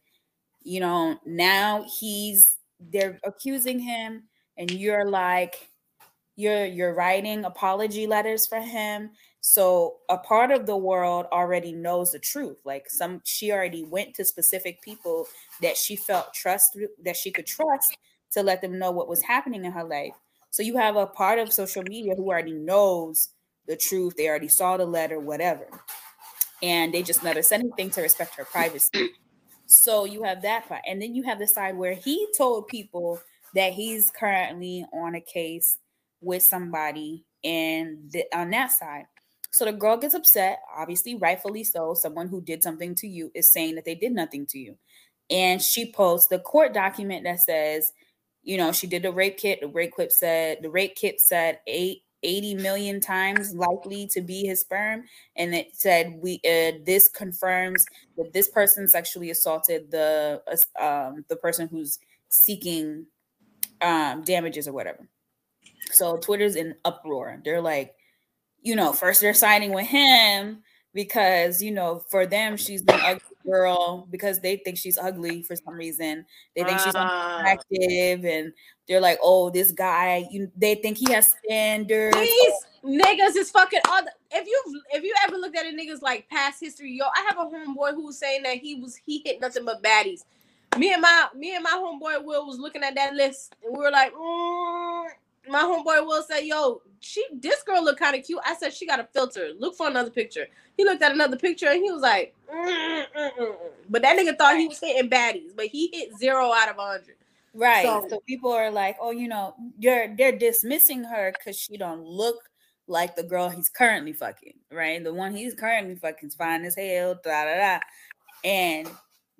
You know, now he's, they're accusing him and you're like, you're, you're writing apology letters for him. So a part of the world already knows the truth. Like some, she already went to specific people that she felt trust, that she could trust to let them know what was happening in her life. So you have a part of social media who already knows the truth. They already saw the letter, whatever. And they just never said anything to respect her privacy. So you have that part. And then you have the side where he told people that he's currently on a case with somebody and the, on that side. So the girl gets upset, obviously, rightfully so. Someone who did something to you is saying that they did nothing to you. And she posts the court document that says, you know, she did the rape kit. The rape kit said, the rape kit said eight, eighty million times likely to be his sperm. And it said, we uh, this confirms that this person sexually assaulted the, uh, um, the person who's seeking um, damages or whatever. So Twitter's in uproar. They're like, you know, first they're siding with him because, you know, for them, she's an ugly girl because they think she's ugly for some reason. They think uh. she's unattractive and they're like, oh, this guy, you, they think he has standards. These niggas is fucking all the, if you if you ever looked at a nigga's like past history, yo, I have a homeboy who was saying that he was, he hit nothing but baddies. Me and my, me and my homeboy Will was looking at that list and we were like, mm. My homeboy Will said, yo, she, this girl look kind of cute. I said, she got a filter. Look for another picture. He looked at another picture and he was like, mm, mm, mm. But that nigga thought he was hitting baddies, but he hit zero out of one hundred. Right. So, so people are like, oh, you know, you're, they're dismissing her because she don't look like the girl he's currently fucking, right? The one he's currently fucking is fine as hell, da da da. And,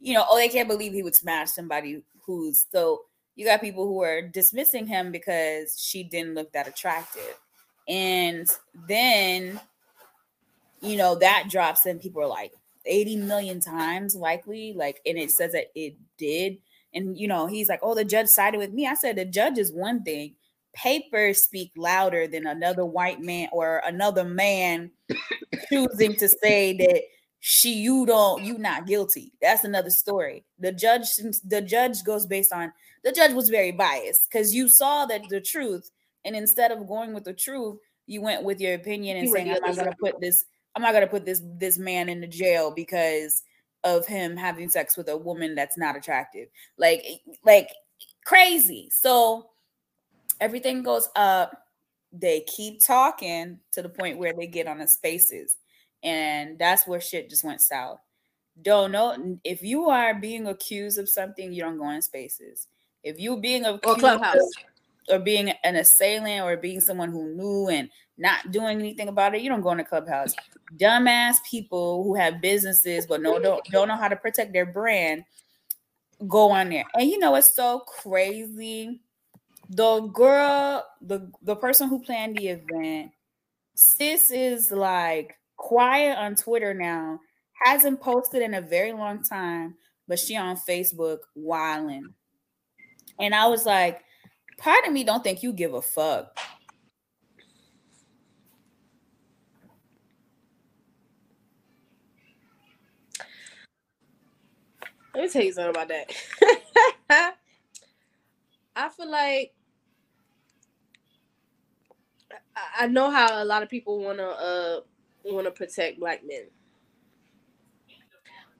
you know, oh, they can't believe he would smash somebody who's so... You got people who are dismissing him because she didn't look that attractive. And then, you know, that drops and people are like eighty million times likely, like, and it says that it did. And, you know, he's like, oh, the judge sided with me. I said, the judge is one thing. Papers speak louder than another white man or another man choosing to say that she, you don't, you not guilty. That's another story. The judge, the judge goes based on, the judge was very biased because you saw that the truth, and instead of going with the truth, you went with your opinion and you saying, I'm not gonna put this, I'm not gonna put this this man in the jail because of him having sex with a woman that's not attractive. Like, like crazy. So everything goes up. They keep talking to the point where they get on the spaces. And that's where shit just went south. Don't know. If you are being accused of something, you don't go in spaces. If you're being accused or Clubhouse. Of, or being an assailant or being someone who knew and not doing anything about it, you don't go in a Clubhouse. Dumbass people who have businesses but no don't don't know how to protect their brand go on there. And you know it's so crazy. The girl, the the person who planned the event, sis is like quiet on Twitter now, hasn't posted in a very long time, but she on Facebook wilding. And I was like, part of me don't think you give a fuck. Let me tell you something about that. I feel like I know how a lot of people want to uh, want to protect black men,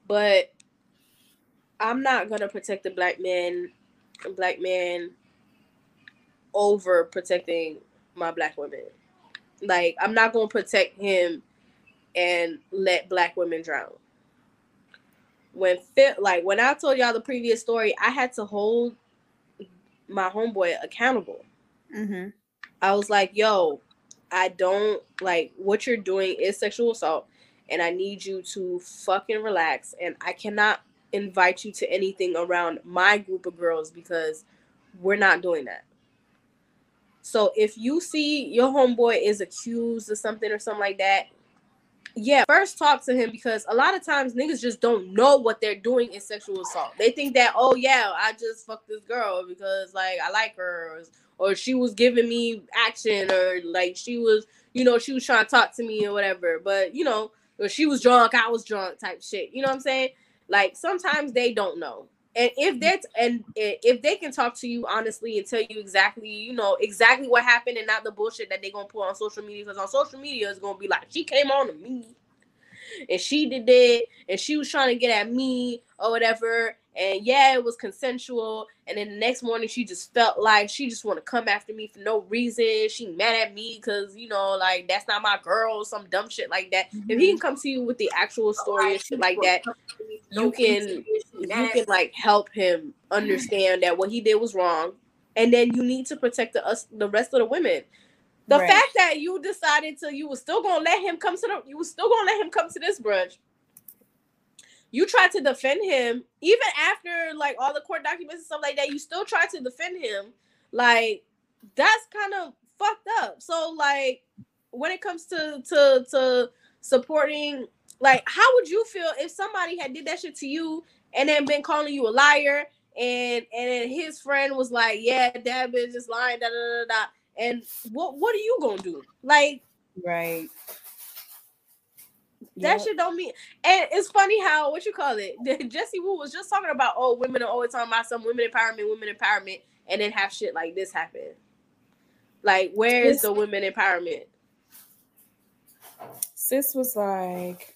but I'm not gonna protect the black men, black man over protecting my black women. Like I'm not gonna protect him and let black women drown. When fit, like when I told y'all the previous story, I had to hold my homeboy accountable. Mm-hmm. I was like, yo, I don't like what you're doing is sexual assault and I need you to fucking relax, and I cannot invite you to anything around my group of girls because we're not doing that. So if you see your homeboy is accused of something or something like that, yeah, first talk to him, because a lot of times niggas just don't know what they're doing is sexual assault. They think that, oh yeah, I just fucked this girl because like I like her, or, or she was giving me action, or like she was, you know, she was trying to talk to me or whatever. But you know, or she was drunk, I was drunk type shit. You know what I'm saying? Like sometimes they don't know, and if that's and if they can talk to you honestly and tell you exactly, you know, exactly what happened and not the bullshit that they're gonna put on social media, because on social media it's gonna be like she came on to me and she did it and she was trying to get at me or whatever, and yeah, it was consensual, and then the next morning she just felt like she just want to come after me for no reason. She mad at me because, you know, like that's not my girl, some dumb shit like that. Mm-hmm. If he can come to you with the actual story and shit like that, you can you can like help him understand that what he did was wrong, and then you need to protect the us the rest of the women. The right. fact that you decided to you was still gonna let him come to the you was still gonna let him come to this brunch. You tried to defend him even after like all the court documents and stuff like that. You still tried to defend him. Like that's kind of fucked up. So like when it comes to to to supporting, like how would you feel if somebody had did that shit to you and then been calling you a liar, and and then his friend was like, yeah, that bitch is lying, da da da da. And what what are you gonna do? Like right. That yep. shit don't mean, and it's funny how what you call it. Jesse Wu was just talking about, oh, women are always talking about some women empowerment, women empowerment, and then have shit like this happen. Like, where is the women empowerment? Sis was like,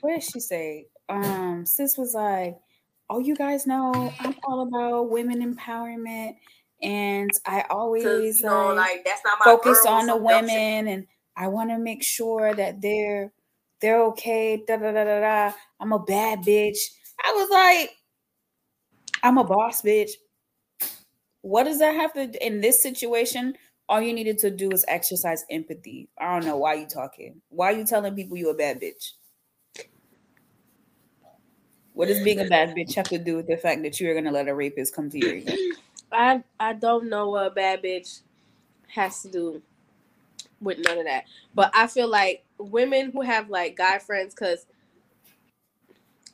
what did she say? Um, sis was like, oh, you guys know I'm all about women empowerment, and I always you know, like, like, that's not my focus on the women, and I want to make sure that they're. They're okay, da da da da da. I'm a bad bitch. I was like, I'm a boss bitch. What does that have to do in this situation? All you needed to do is exercise empathy. I don't know why you talking. Why are you telling people you a bad bitch? What does being a bad bitch have to do with the fact that you're gonna let a rapist come to your event? I I don't know what a bad bitch has to do with none of that. But I feel like women who have like guy friends, because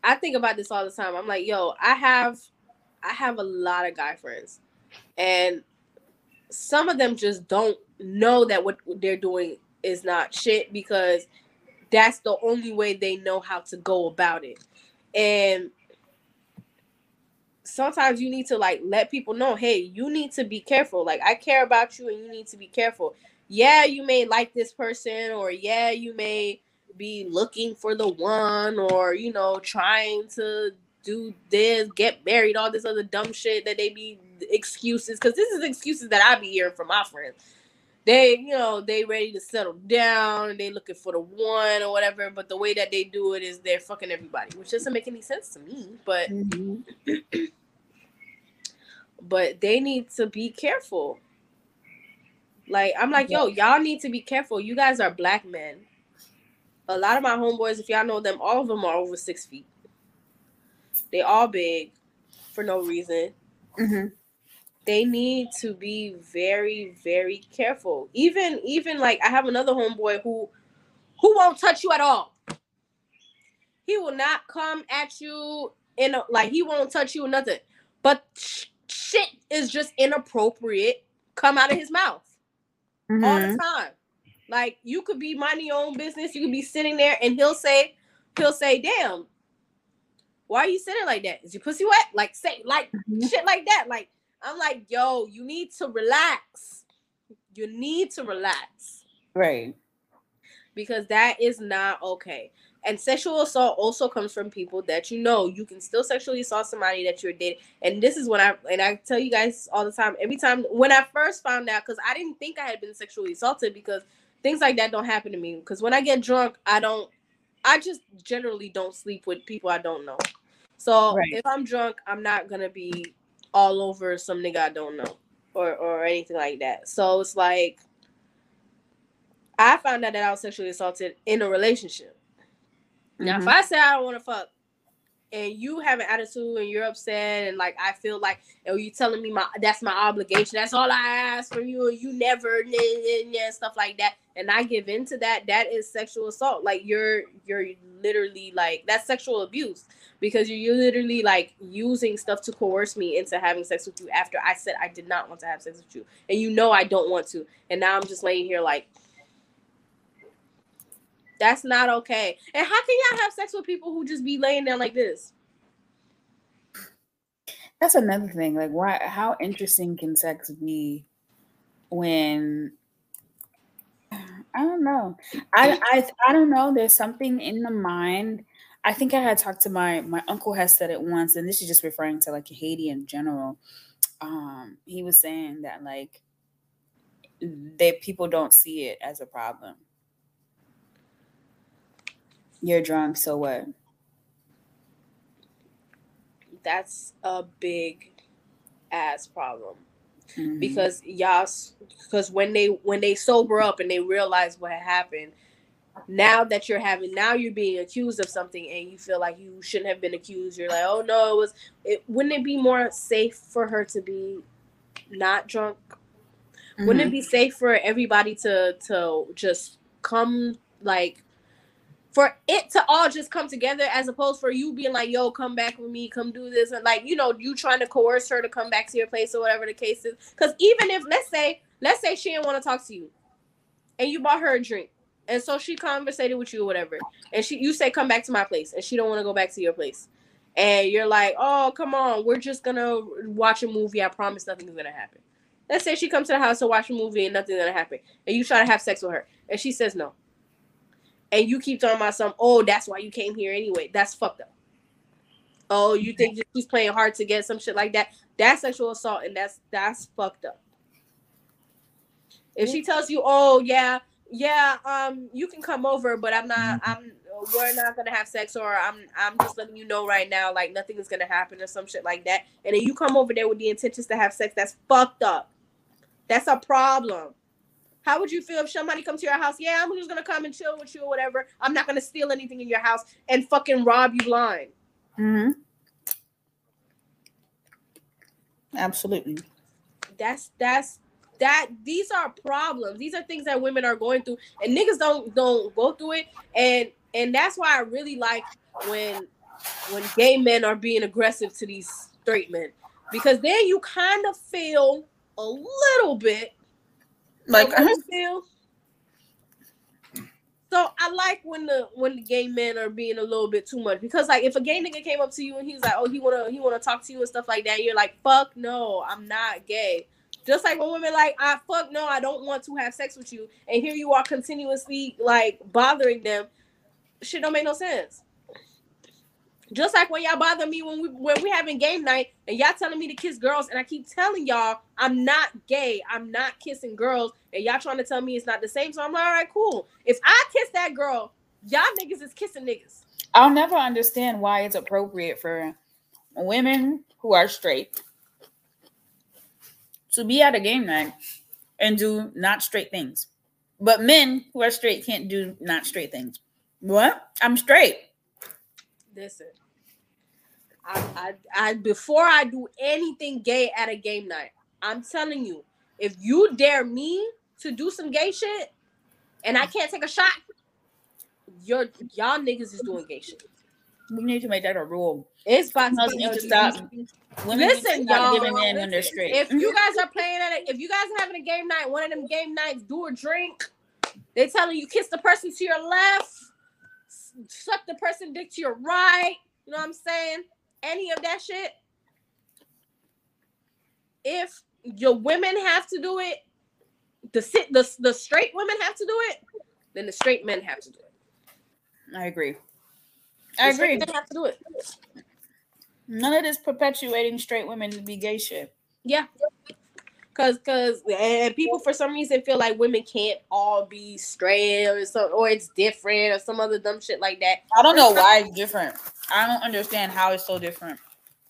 I think about this all the time. I'm like, yo, I have I have a lot of guy friends, and some of them just don't know that what they're doing is not shit, because that's the only way they know how to go about it. And sometimes you need to like let people know, hey, you need to be careful. Like I care about you and you need to be careful. Yeah, you may like this person, or yeah, you may be looking for the one, or, you know, trying to do this, get married, all this other dumb shit that they be excuses, because this is excuses that I be hearing from my friends. They, you know, they ready to settle down and they looking for the one or whatever. But the way that they do it is they're fucking everybody, which doesn't make any sense to me. But, mm-hmm. but they need to be careful. Like, I'm like, yo, y'all need to be careful. You guys are black men. A lot of my homeboys, if y'all know them, all of them are over six feet. They all big for no reason. Mm-hmm. They need to be very, very careful. Even, even like, I have another homeboy who, who won't touch you at all. He will not come at you in a, like, he won't touch you or nothing. But sh- shit is just inappropriate come out of his mouth. Mm-hmm. All the time. Like, you could be minding your own business. You could be sitting there and he'll say, he'll say, damn, why are you sitting like that? Is your pussy wet? Like, say, like, mm-hmm. shit like that. Like, I'm like, yo, you need to relax. You need to relax. Right. Because that is not okay. And sexual assault also comes from people that you know. You can still sexually assault somebody that you're dating. And this is when I, and I tell you guys all the time, every time when I first found out, because I didn't think I had been sexually assaulted, because things like that don't happen to me. Because when I get drunk, I don't, I just generally don't sleep with people I don't know. So right. if I'm drunk, I'm not going to be all over some nigga I don't know or, or anything like that. So it's like, I found out that I was sexually assaulted in a relationship. Now, mm-hmm. if I say I don't want to fuck, and you have an attitude, and you're upset, and like I feel like, oh, you telling me my that's my obligation, that's all I ask from you, and you never, nah, nah, nah, stuff like that, and I give into that, that is sexual assault. Like you're you're literally like that's sexual abuse, because you're, you're literally like using stuff to coerce me into having sex with you after I said I did not want to have sex with you, and you know I don't want to, and now I'm just laying here like. That's not okay. And how can y'all have sex with people who just be laying down like this? That's another thing. Like, why? How interesting can sex be when, I don't know. I I, I don't know. There's something in the mind. I think I had talked to my, my uncle has said it once, and this is just referring to, like, Haiti in general. Um, he was saying that, like, that people don't see it as a problem. You're drunk, so what? That's a big ass problem. Mm-hmm. Because y'all, because when they when they sober up and they realize what happened, now that you're having, now you're being accused of something and you feel like you shouldn't have been accused. You're like, oh no, it was. It wouldn't it be more safe for her to be not drunk? Mm-hmm. Wouldn't it be safe for everybody to to just come like? For it to all just come together as opposed for you being like, yo, come back with me, come do this. And like, you know, you trying to coerce her to come back to your place or whatever the case is. Because even if, let's say, let's say she didn't want to talk to you and you bought her a drink. And so she conversated with you or whatever. And she, you say, come back to my place. And she don't want to go back to your place. And you're like, oh, come on. We're just going to watch a movie. I promise nothing's going to happen. Let's say she comes to the house to watch a movie and nothing's going to happen. And you try to have sex with her. And she says no. And you keep talking about some, oh, that's why you came here anyway. That's fucked up. Oh, you think she's playing hard to get, some shit like that. That's sexual assault, and that's that's fucked up. If she tells you, oh, yeah, yeah, um, you can come over, but I'm not, I'm, we're not gonna have sex, or I'm, I'm just letting you know right now, like nothing is gonna happen, or some shit like that. And then you come over there with the intentions to have sex. That's fucked up. That's a problem. How would you feel if somebody comes to your house? Yeah, I'm just going to come and chill with you or whatever. I'm not going to steal anything in your house and fucking rob you blind. Mm-hmm. Absolutely. That's, that's, that, these are problems. These are things that women are going through and niggas don't, don't go through it. And, and that's why I really like when, when gay men are being aggressive to these straight men, because then you kind of feel a little bit like I feel. So I like when the when the gay men are being a little bit too much, because like if a gay nigga came up to you and he was like, oh, he wanna he wanna talk to you and stuff like that, you're like, fuck no, I'm not gay. Just like when women like, I fuck no, I don't want to have sex with you, and here you are continuously like bothering them. Shit don't make no sense. Just like when y'all bother me when we when we having game night and y'all telling me to kiss girls, and I keep telling y'all I'm not gay, I'm not kissing girls, and y'all trying to tell me it's not the same. So I'm like, all right, cool. If I kiss that girl, y'all niggas is kissing niggas. I'll never understand why it's appropriate for women who are straight to be at a game night and do not straight things, but men who are straight can't do not straight things. What? I'm straight. Listen, I, I, I, before I do anything gay at a game night, I'm telling you, if you dare me to do some gay shit and I can't take a shot, your y'all niggas is doing gay shit. We need to make that a rule. It's about to be to stop. Women listen, y'all. Giving in when they're straight. If you guys are playing at it, if you guys are having a game night, one of them game nights, do a drink. They telling you kiss the person to your left. Suck the person dick to your right, you know what I'm saying? Any of that shit. If your women have to do it, the sit the, the straight women have to do it, then the straight men have to do it. I agree. I the agree. Men have to do it. None of this perpetuating straight women to be gay shit. Yeah. Cause, cause, and people for some reason feel like women can't all be straight or so, or it's different or some other dumb shit like that. I don't know why it's different. I don't understand how it's so different.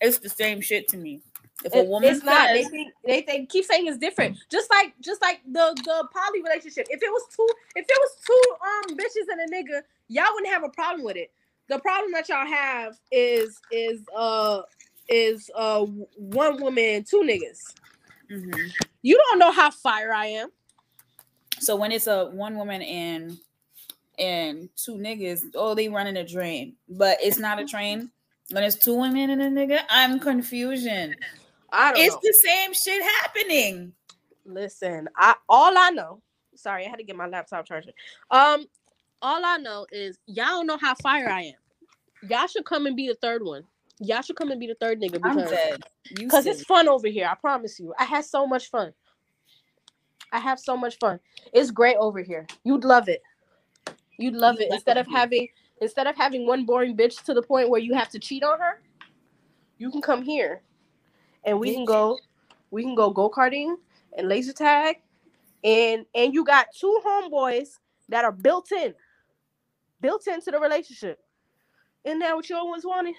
It's the same shit to me. If a woman, it's says, not. They think they think, keep saying it's different. Just like just like the the poly relationship. If it was two, if it was two um bitches and a nigga, y'all wouldn't have a problem with it. The problem that y'all have is is uh is uh one woman, two niggas. Mm-hmm. You don't know how fire I am. So when it's a one woman and and two niggas, oh, they running a train, but it's not a train. When it's two women and a nigga, I'm confusion. I don't. It's know. The same shit happening. Listen, I all I know. Sorry, I had to get my laptop charger. Um, all I know is y'all don't know how fire I am. Y'all should come and be the third one. Y'all should come and be the third nigga because because it's fun over here. I promise you. I had so much fun. I have so much fun. It's great over here. You'd love it. You'd love it. Instead of having instead of having one boring bitch to the point where you have to cheat on her, you can come here, and we can go, we can go go-karting and laser tag, and and you got two homeboys that are built in, built into the relationship. Isn't that what you always wanted?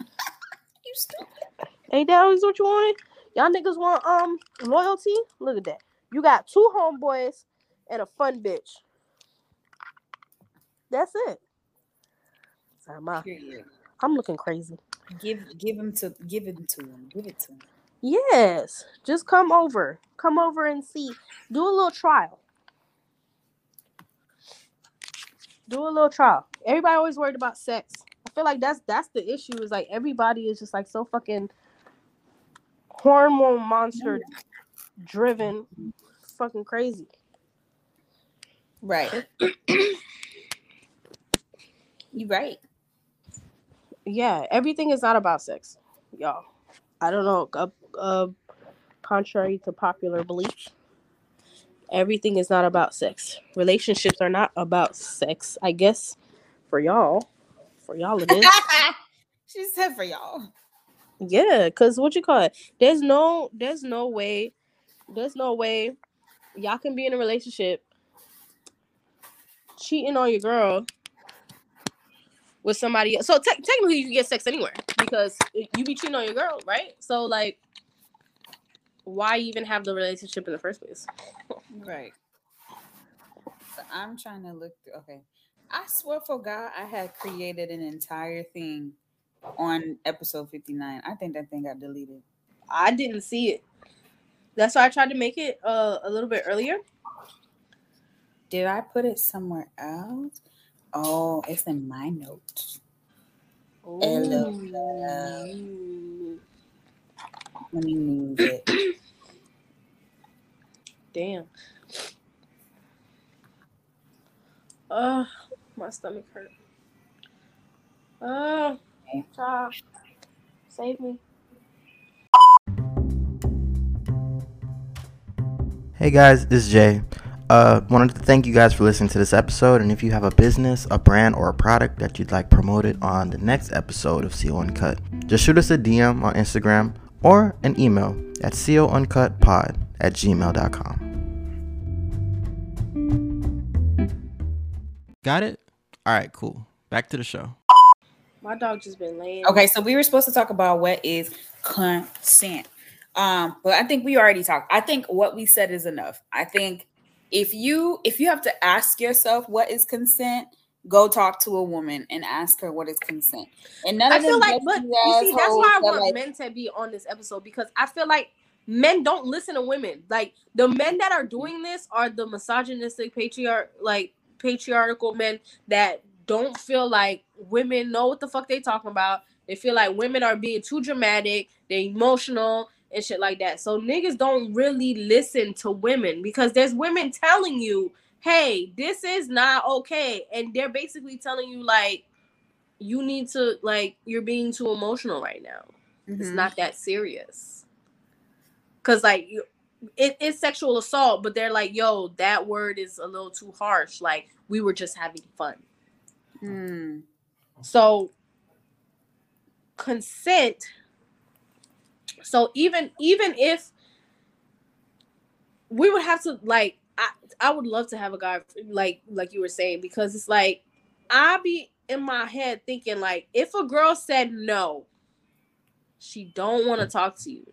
You stupid. Ain't that always what you wanted? Y'all niggas want um loyalty? Look at that. You got two homeboys and a fun bitch. That's it. Sorry, my, I'm looking crazy. Give give him to give it to him. Give it to him. Yes. Just come over. Come over and see. Do a little trial. Do a little trial. Everybody always worried about sex. I feel like that's that's the issue, is like everybody is just like so fucking hormone monster driven fucking crazy. Right. You right. Yeah, everything is not about sex, y'all. I don't know, uh, uh, contrary to popular belief, everything is not about sex. Relationships are not about sex, I guess, for y'all. For y'all it is. She said for y'all. Yeah, because what you call it? There's no there's no way there's no way y'all can be in a relationship cheating on your girl with somebody else. So te- technically you can get sex anywhere because you be cheating on your girl, right? So like, why even have the relationship in the first place? Right. So I'm trying to look through, okay. I swear for God, I had created an entire thing on episode fifty-nine. I think that thing got deleted. I didn't see it. That's why I tried to make it uh, a little bit earlier. Did I put it somewhere else? Oh, it's in my notes. Hello. Let me move it. Damn. Uh. My stomach hurt. Oh, child. Save me. Hey guys, this is Jay. Uh, wanted to thank you guys for listening to this episode, and if you have a business, a brand, or a product that you'd like promoted on the next episode of C O Uncut, just shoot us a D M on Instagram or an email at councut pod at gmail dot com. Got it? All right, cool. Back to the show. My dog just been laying. Okay, so we were supposed to talk about what is consent. Um, but I think we already talked. I think what we said is enough. I think If you if you have to ask yourself what is consent, go talk to a woman and ask her what is consent. And none of I feel like, but you see, that's why I want like, men to be on this episode, because I feel like men don't listen to women. Like the men that are doing this are the misogynistic, patriar- like patriarchal men that don't feel like women know what the fuck they talking about. They feel like women are being too dramatic, they're emotional and shit like that. So niggas don't really listen to women, because there's women telling you, hey, this is not okay. And they're basically telling you, like, you need to, like, you're being too emotional right now. Mm-hmm. It's not that serious. Because, like, it, it's sexual assault, but they're like, yo, that word is a little too harsh. Like, we were just having fun. Mm. So, consent... So even even if we would have to, like, I, I would love to have a guy, like like you were saying, because it's like, I be in my head thinking, like, if a girl said no, she don't want to talk to you,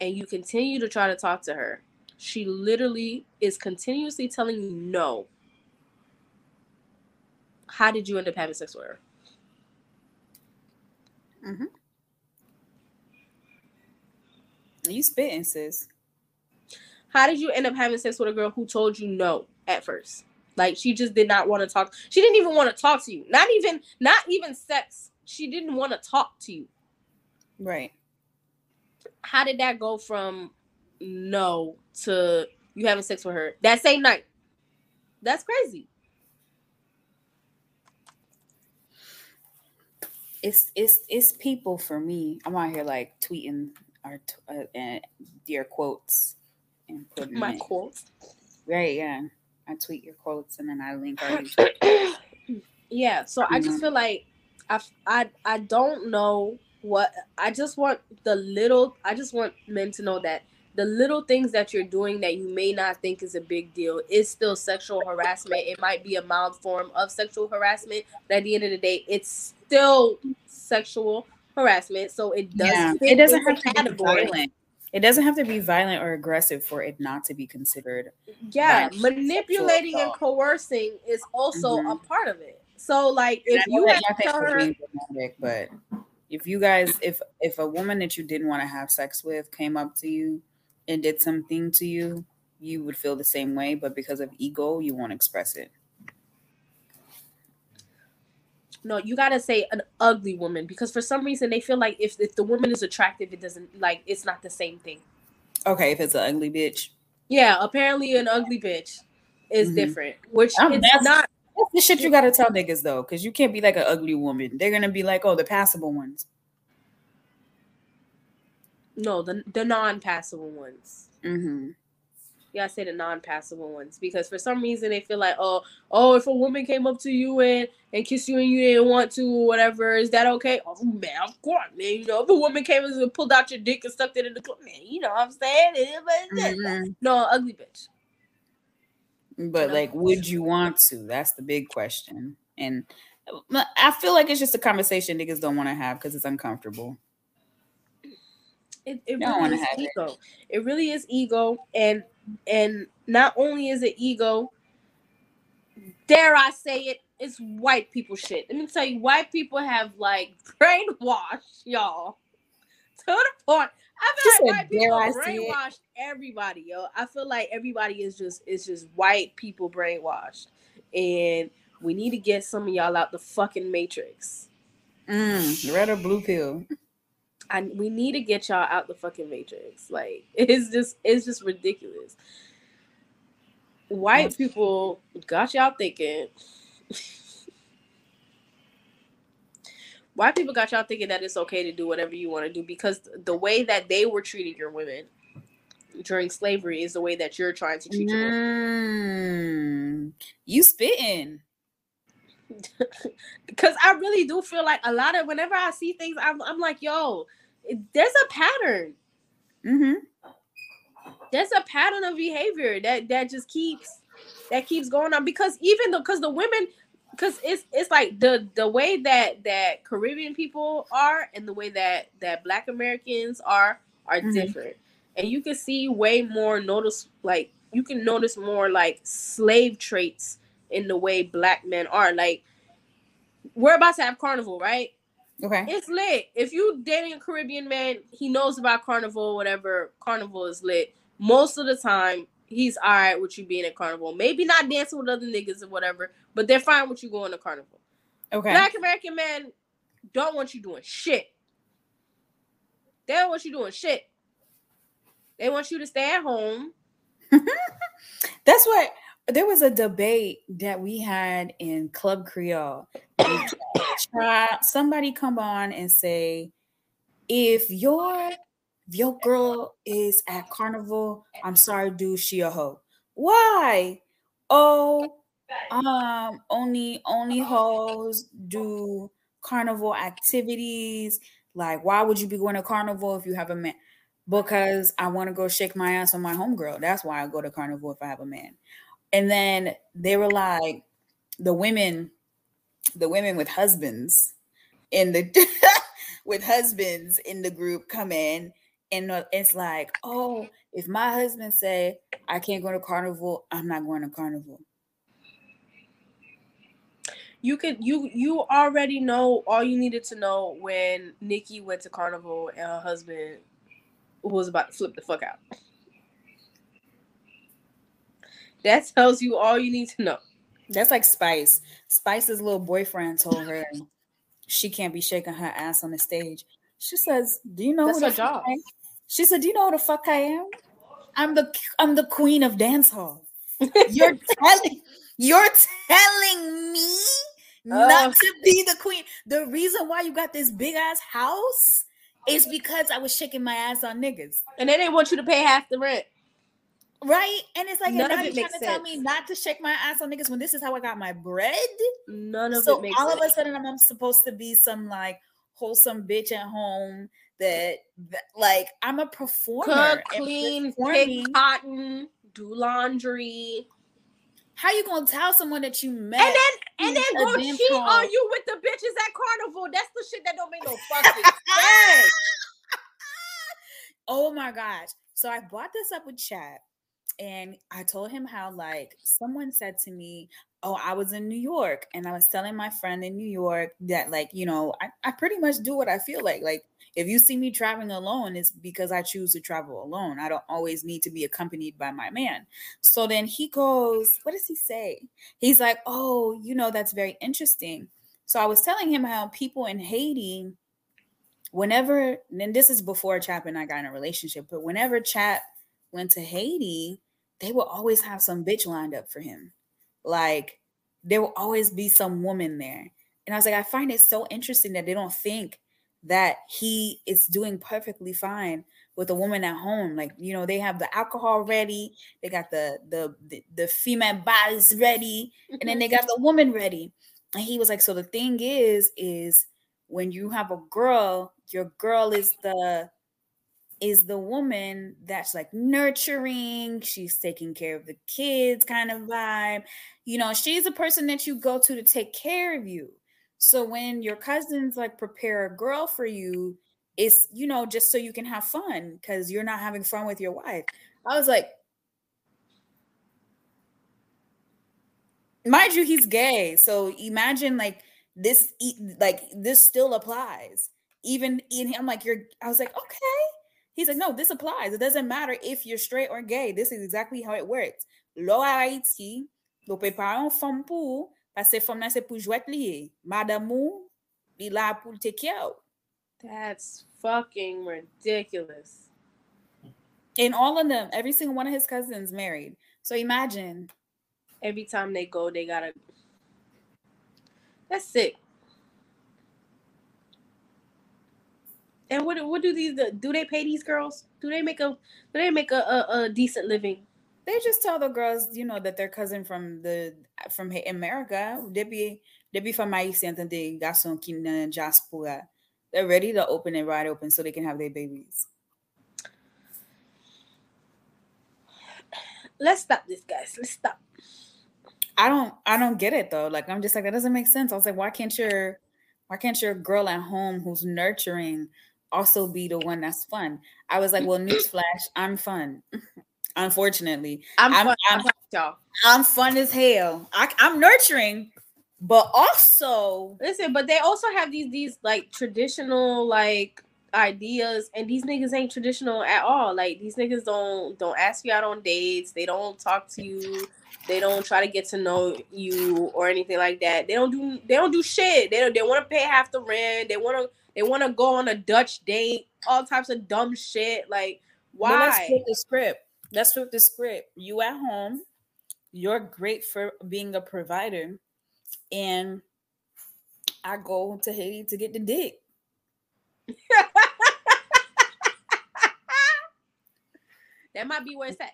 and you continue to try to talk to her, she literally is continuously telling you no. How did you end up having sex with her? Mm-hmm. You spitting, sis. How did you end up having sex with a girl who told you no at first? Like, she just did not want to talk. She didn't even want to talk to you. Not even, not even sex. She didn't want to talk to you. Right. How did that go from no to you having sex with her that same night? That's crazy. It's it's it's people for me. I'm out here like tweeting. Our uh, uh, your quotes and my quotes, right? Yeah, I tweet your quotes and then I link our. Yeah, so I just feel like I, I I don't know what I just want the little. I just want men to know that the little things that you're doing that you may not think is a big deal is still sexual harassment. It might be a mild form of sexual harassment, but at the end of the day, it's still sexual harassment, so it does. Yeah. It doesn't have to be violent. It doesn't have to be violent or aggressive for it not to be considered. Yeah, manipulating and coercing is also mm-hmm. a part of it. So, like, if you have to tell her, dramatic, but if you guys, if if a woman that you didn't want to have sex with came up to you and did something to you, you would feel the same way. But because of ego, you won't express it. No, you gotta say an ugly woman, because for some reason they feel like if, if the woman is attractive, it doesn't, like, it's not the same thing. Okay, if it's an ugly bitch. Yeah, apparently an ugly bitch is mm-hmm. different, which I'm, it's that's, not. That's the shit you gotta tell niggas though, because you can't be like an ugly woman. They're gonna be like, oh, the passable ones. No, the the non-passable ones. Mm-hmm. Yeah, I say the non-passable ones, because for some reason they feel like, oh, oh, if a woman came up to you and, and kissed you and you didn't want to or whatever, is that okay? Oh, man, of course, man. You know, if a woman came and pulled out your dick and stuck it in the club, man, you know what I'm saying? Mm-hmm. No, ugly bitch. But, no. Like, would you want to? That's the big question. And I feel like it's just a conversation niggas don't want to have because it's uncomfortable. It, it really is ego. It. it really is ego, and and not only is it ego, dare I say it, it's white people shit. Let me tell you, white people have like brainwashed y'all to the point. I feel like white people brainwashed everybody, yo. I feel like everybody is just it's just white people brainwashed, and we need to get some of y'all out the fucking matrix. Mm, red or blue pill. And we need to get y'all out the fucking matrix. Like, it's just it's just ridiculous. White people got y'all thinking. White people got y'all thinking that it's okay to do whatever you want to do, because the way that they were treating your women during slavery is the way that you're trying to treat mm. your women. You spitting. Because I really do feel like a lot of, whenever I see things, I'm, I'm like, yo, there's a pattern. Mm-hmm. There's a pattern of behavior that, that just keeps, that keeps going on. Because even though, because the women, because it's it's like the, the way that, that Caribbean people are and the way that, that Black Americans are, are mm-hmm. different. And you can see way more notice, like, you can notice more, like, slave traits in the way Black men are. Like, we're about to have Carnival, right? Okay. It's lit. If you dating a Caribbean man, he knows about Carnival, whatever. Carnival is lit. Most of the time, he's all right with you being at Carnival. Maybe not dancing with other niggas or whatever, but they're fine with you going to Carnival. Okay. Black American men don't want you doing shit. They don't want you doing shit. They want you to stay at home. That's what, there was a debate that we had in Club Creole. Try, somebody come on and say, if your, if your girl is at Carnival, I'm sorry, dude, she a hoe. Why? Oh, um, only, only hoes do Carnival activities. Like, why would you be going to Carnival if you have a man? Because I want to go shake my ass on my homegirl. That's why I go to Carnival if I have a man. And then they were like, the women, the women with husbands in the with husbands in the group come in, and it's like, oh, if my husband say I can't go to Carnival, I'm not going to Carnival. You could, you you already know all you needed to know when Nikki went to Carnival and her husband was about to flip the fuck out. That tells you all you need to know. That's like Spice. Spice's little boyfriend told her she can't be shaking her ass on the stage. She says, "Do you know that's who the her job?" I she said, "Do you know who the fuck I am? I'm the I'm the queen of dance hall. You're telling you're telling me not oh. to be the queen. The reason why you got this big ass house." It's because I was shaking my ass on niggas. And they didn't want you to pay half the rent. Right? And it's like, none of it makes sense. You're trying to tell me not to shake my ass on niggas when this is how I got my bread? None of it makes sense. So all of a sudden, I'm supposed to be some, like, wholesome bitch at home that, that like, I'm a performer. Cook, clean, pick cotton, do laundry. How you gonna tell someone that you met? And then and then go cheat call. on you with the bitches at Carnival. That's the shit that don't make no fucking sense. Oh my gosh. So I brought this up with Chad and I told him how, like, someone said to me, oh, I was in New York and I was telling my friend in New York that, like, you know, I, I pretty much do what I feel like. Like, if you see me traveling alone, it's because I choose to travel alone. I don't always need to be accompanied by my man. So then he goes, what does he say? He's like, oh, you know, that's very interesting. So I was telling him how people in Haiti, whenever, and this is before Chap and I got in a relationship, but whenever Chap went to Haiti, they would always have some bitch lined up for him. Like, there will always be some woman there. And I was like, I find it so interesting that they don't think that he is doing perfectly fine with a woman at home. Like, you know, they have the alcohol ready, they got the the the, the female bodies ready, and then they got the woman ready. And he was like, so the thing is, is when you have a girl, your girl is the is the woman that's, like, nurturing, she's taking care of the kids kind of vibe. You know, she's the person that you go to to take care of you. So when your cousins, like, prepare a girl for you, it's, you know, just so you can have fun because you're not having fun with your wife. I was like, mind you, he's gay. So imagine, like, this, like, this still applies. Even in him, like, you're, I was like, okay. He's like, no, this applies. It doesn't matter if you're straight or gay. This is exactly how it works. Lo Haiti, lo préparons femme pour. Parce que femme là c'est pour jouer lié. Madame ou il là pour te kill. That's fucking ridiculous. And all of them, every single one of his cousins married. So imagine. Every time they go, they gotta. That's sick. And what what do these do? They pay these girls? Do they make a do they make a, a, a decent living? They just tell the girls, you know, that their cousin from the from America, they be they be from my center, they got some kidna jaspura. They're ready to open it right open so they can have their babies. Let's stop this, guys. Let's stop. I don't I don't get it though. Like I'm just like that doesn't make sense. I was like, why can't your why can't your girl at home who's nurturing also be the one that's fun? I was like, well, newsflash, I'm fun. Unfortunately, I'm I'm, fun. I'm, I'm, y'all. I'm fun as hell. I, I'm nurturing, but also listen. But they also have these these like traditional like ideas, and these niggas ain't traditional at all. Like these niggas don't don't ask you out on dates. They don't talk to you. They don't try to get to know you or anything like that. They don't do they don't do shit. They don't, they want to pay half the rent. They want to they want to go on a Dutch date. All types of dumb shit. Like why? Well, let's flip the script. Let's flip the script. You at home. You're great for being a provider, and I go to Haiti to get the dick. That might be where it's at.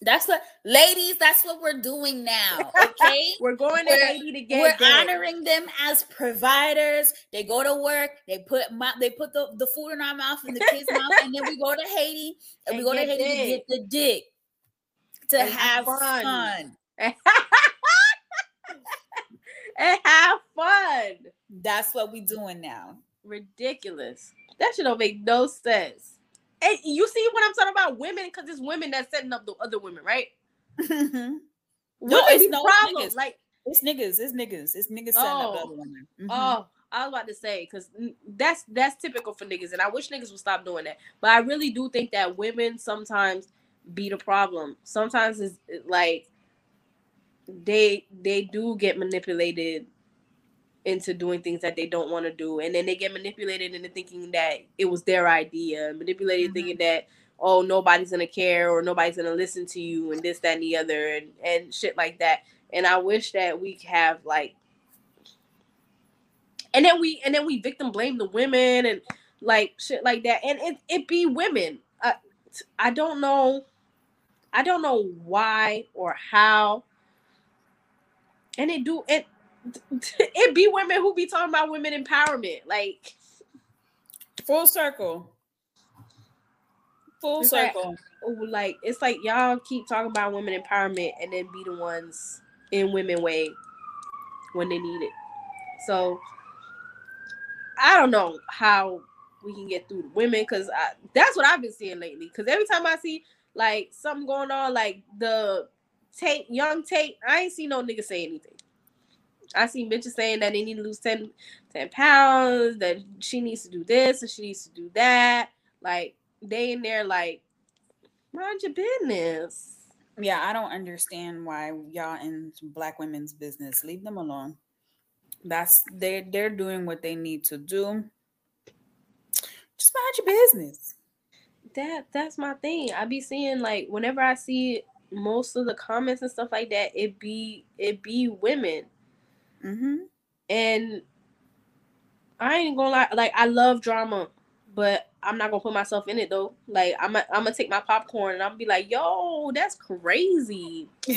That's what, ladies, that's what we're doing now, okay? We're going to Haiti to get We're good. honoring them as providers. They go to work. They put my, they put the, the food in our mouth and the kids' mouth, and then we go to Haiti, and, and we go to Haiti dick. to get the dick to and have fun. fun. And have fun. That's what we're doing now. Ridiculous. That shit don't make no sense. And you see what I'm talking about, women, because it's women that's setting up the other women, right? Mm-hmm. No, it's no problem. Like it's niggas, it's niggas, it's niggas setting oh, up the other women. Mm-hmm. Oh, I was about to say because that's that's typical for niggas, and I wish niggas would stop doing that. But I really do think that women sometimes be the problem. Sometimes it's like they they do get manipulated into doing things that they don't want to do, and then they get manipulated into thinking that it was their idea, manipulated mm-hmm. thinking that, oh, nobody's gonna care or nobody's gonna listen to you and this, that, and the other, and and shit like that. And I wish that we have like, and then we and then we victim blame the women and like shit like that, and it it be women. I, I don't know, I don't know why or how, and it do it. It be women who be talking about women empowerment, like full circle, full circle. Like, like it's like y'all keep talking about women empowerment and then be the ones in women way when they need it. So I don't know how we can get through to women because that's what I've been seeing lately. Because every time I see like something going on, like the Tate, young Tate, I ain't seen no nigga say anything. I see bitches saying that they need to lose ten pounds, that she needs to do this and she needs to do that. Like, they in there like, mind your business. Yeah, I don't understand why y'all in black women's business. Leave them alone. That's they, they're doing what they need to do. Just mind your business. That That's my thing. I be seeing, like, whenever I see most of the comments and stuff like that, it be it be women. Mm-hmm. And I ain't gonna lie, like I love drama, but I'm not gonna put myself in it though. Like I'm, a, I'm gonna take my popcorn and I'm gonna be like, "Yo, that's crazy." You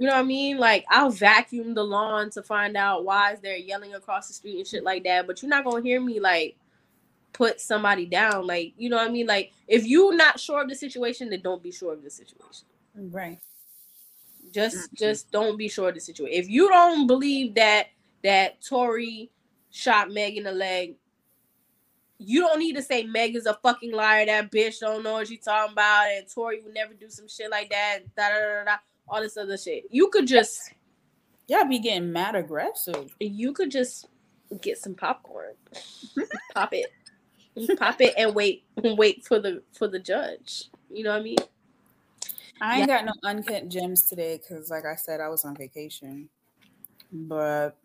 know what I mean? Like I'll vacuum the lawn to find out why is there yelling across the street and shit like that. But you're not gonna hear me like put somebody down. Like you know what I mean? Like if you're not sure of the situation, then don't be sure of the situation. Right. Just just don't be sure of the situation. If you don't believe that that Tori shot Meg in the leg, you don't need to say Meg is a fucking liar. That bitch don't know what she's talking about, and Tori would never do some shit like that. Da da da da. All this other shit. You could just y'all be getting mad aggressive. You could just get some popcorn, pop it, pop it, and wait wait for the for the judge. You know what I mean? I ain't yeah. got no uncut gems today because, like I said, I was on vacation. But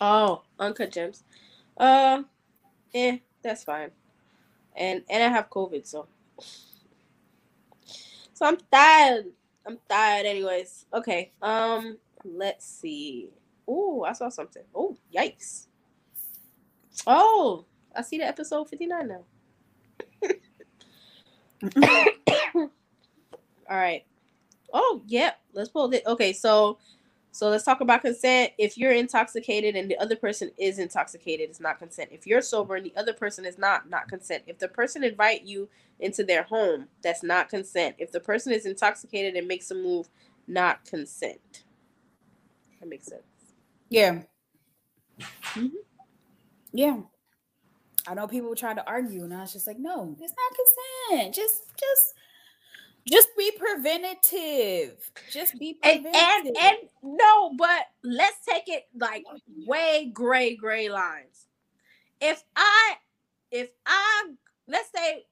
oh, uncut gems. Uh, yeah, that's fine. And and I have COVID, so so I'm tired. I'm tired, anyways. Okay. Um, let's see. Oh, I saw something. Oh, yikes! Oh, I see the episode fifty-nine now. All right. Oh, yeah. Let's pull it. Okay, so so let's talk about consent. If you're intoxicated and the other person is intoxicated, it's not consent. If you're sober and the other person is not, not consent. If the person invite you into their home, that's not consent. If the person is intoxicated and makes a move, not consent. That makes sense. Yeah. Mm-hmm. Yeah. I know people were trying to argue, and I was just like, no, it's not consent. Just, just, just be preventative. Just be preventative. And, and, and no, but let's take it like way gray, gray lines. If I, if I, let's say,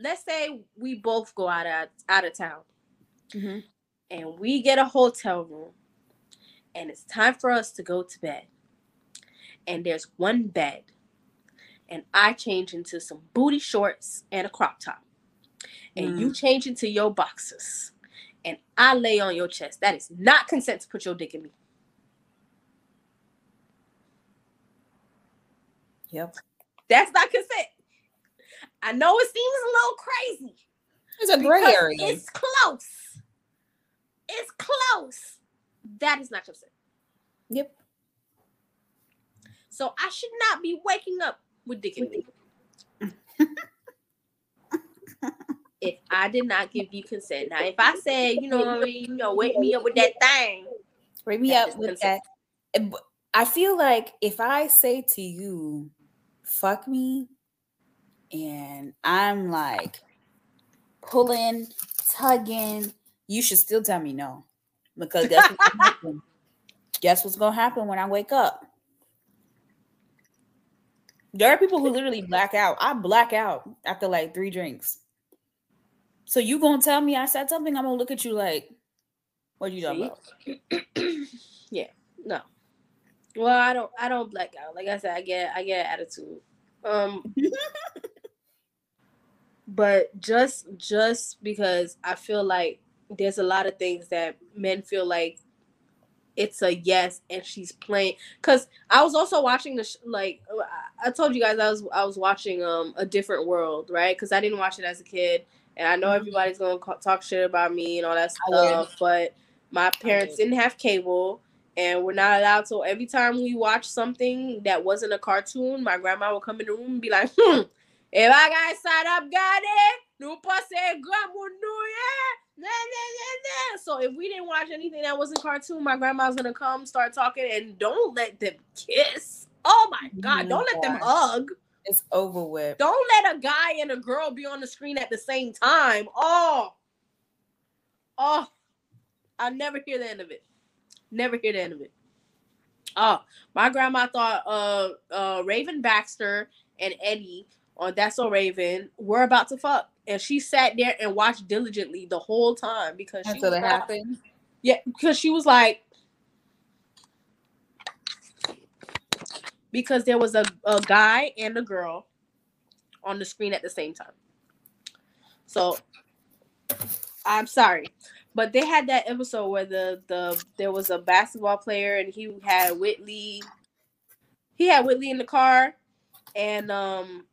let's say we both go out of, out of town. Mm-hmm. And we get a hotel room, and it's time for us to go to bed. And there's one bed, and I change into some booty shorts and a crop top, and mm. you change into your boxers, and I lay on your chest. That is not consent to put your dick in me. Yep, that's not consent. I know it seems a little crazy. It's a gray area. It's close. It's close. That is not consent. Yep. So I should not be waking up with dick in me. If I did not give you consent. Now, if I said, you know what I mean, you know, wake me up with that thing. Wake me up with consent. That. I feel like if I say to you, fuck me, and I'm like pulling, tugging, you should still tell me no. Because guess what's gonna happen? Guess what's gonna happen when I wake up? There are people who literally black out. I black out after like three drinks. So you gonna tell me I said something? I'm gonna look at you like, what are you talking about? Yeah, no. Well, I don't. I don't black out. Like I said, I get. I get an attitude. Um, but just just because I feel like there's a lot of things that men feel like it's a yes, and she's playing. Cause I was also watching the sh- like I told you guys I was I was watching um A Different World, right? Cause I didn't watch it as a kid, and I know everybody's gonna ca- talk shit about me and all that stuff. But my parents didn't have cable, and we're not allowed. So every time we watched something that wasn't a cartoon, my grandma would come in the room and be like, "Hmm, if I got side up, got it. No passe, grandma, no yeah." So if we didn't watch anything that wasn't cartoon, my grandma's gonna come start talking, and don't let them kiss. Oh my god, don't let them hug. It's over with. Don't let a guy and a girl be on the screen at the same time. Oh, oh, I never hear the end of it. Never hear the end of it. Oh, my grandma thought uh uh Raven Baxter and Eddie on That's So Raven were about to fuck. And she sat there and watched diligently the whole time because she until it happened. Yeah, because she was like, because there was a, a guy and a girl on the screen at the same time. So I'm sorry, but they had that episode where the the there was a basketball player, and he had Whitley. He had Whitley in the car, and um.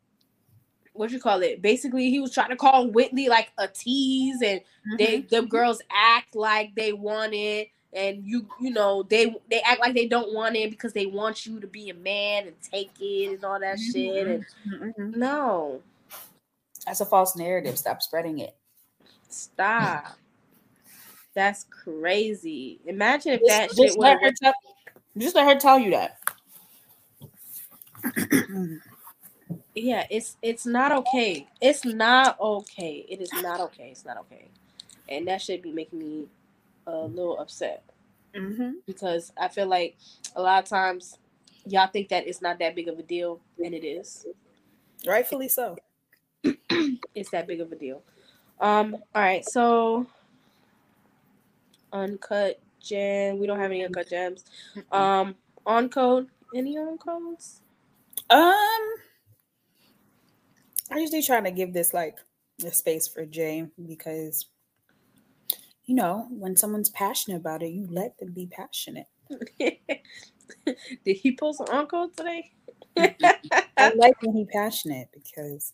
What you call it? Basically, he was trying to call Whitley like a tease, and they mm-hmm. them girls act like they want it, and you you know they they act like they don't want it because they want you to be a man and take it and all that mm-hmm. shit. And mm-hmm. no, that's a false narrative. Stop spreading it. Stop. That's crazy. Imagine if just, that just shit let her tell, just let her tell you that. Yeah, it's it's not okay. It's not okay. It is not okay. It's not okay, and that should be making me a little upset mm-hmm. because I feel like a lot of times y'all think that it's not that big of a deal, and it is. Rightfully so. It's that big of a deal. Um. All right. So, uncut gem. We don't have any uncut gems. Um. On code. Any on codes? Um. I'm usually trying to give this like a space for Jay because, you know, when someone's passionate about it, you let them be passionate. Did he post an uncle today? I like when he's passionate because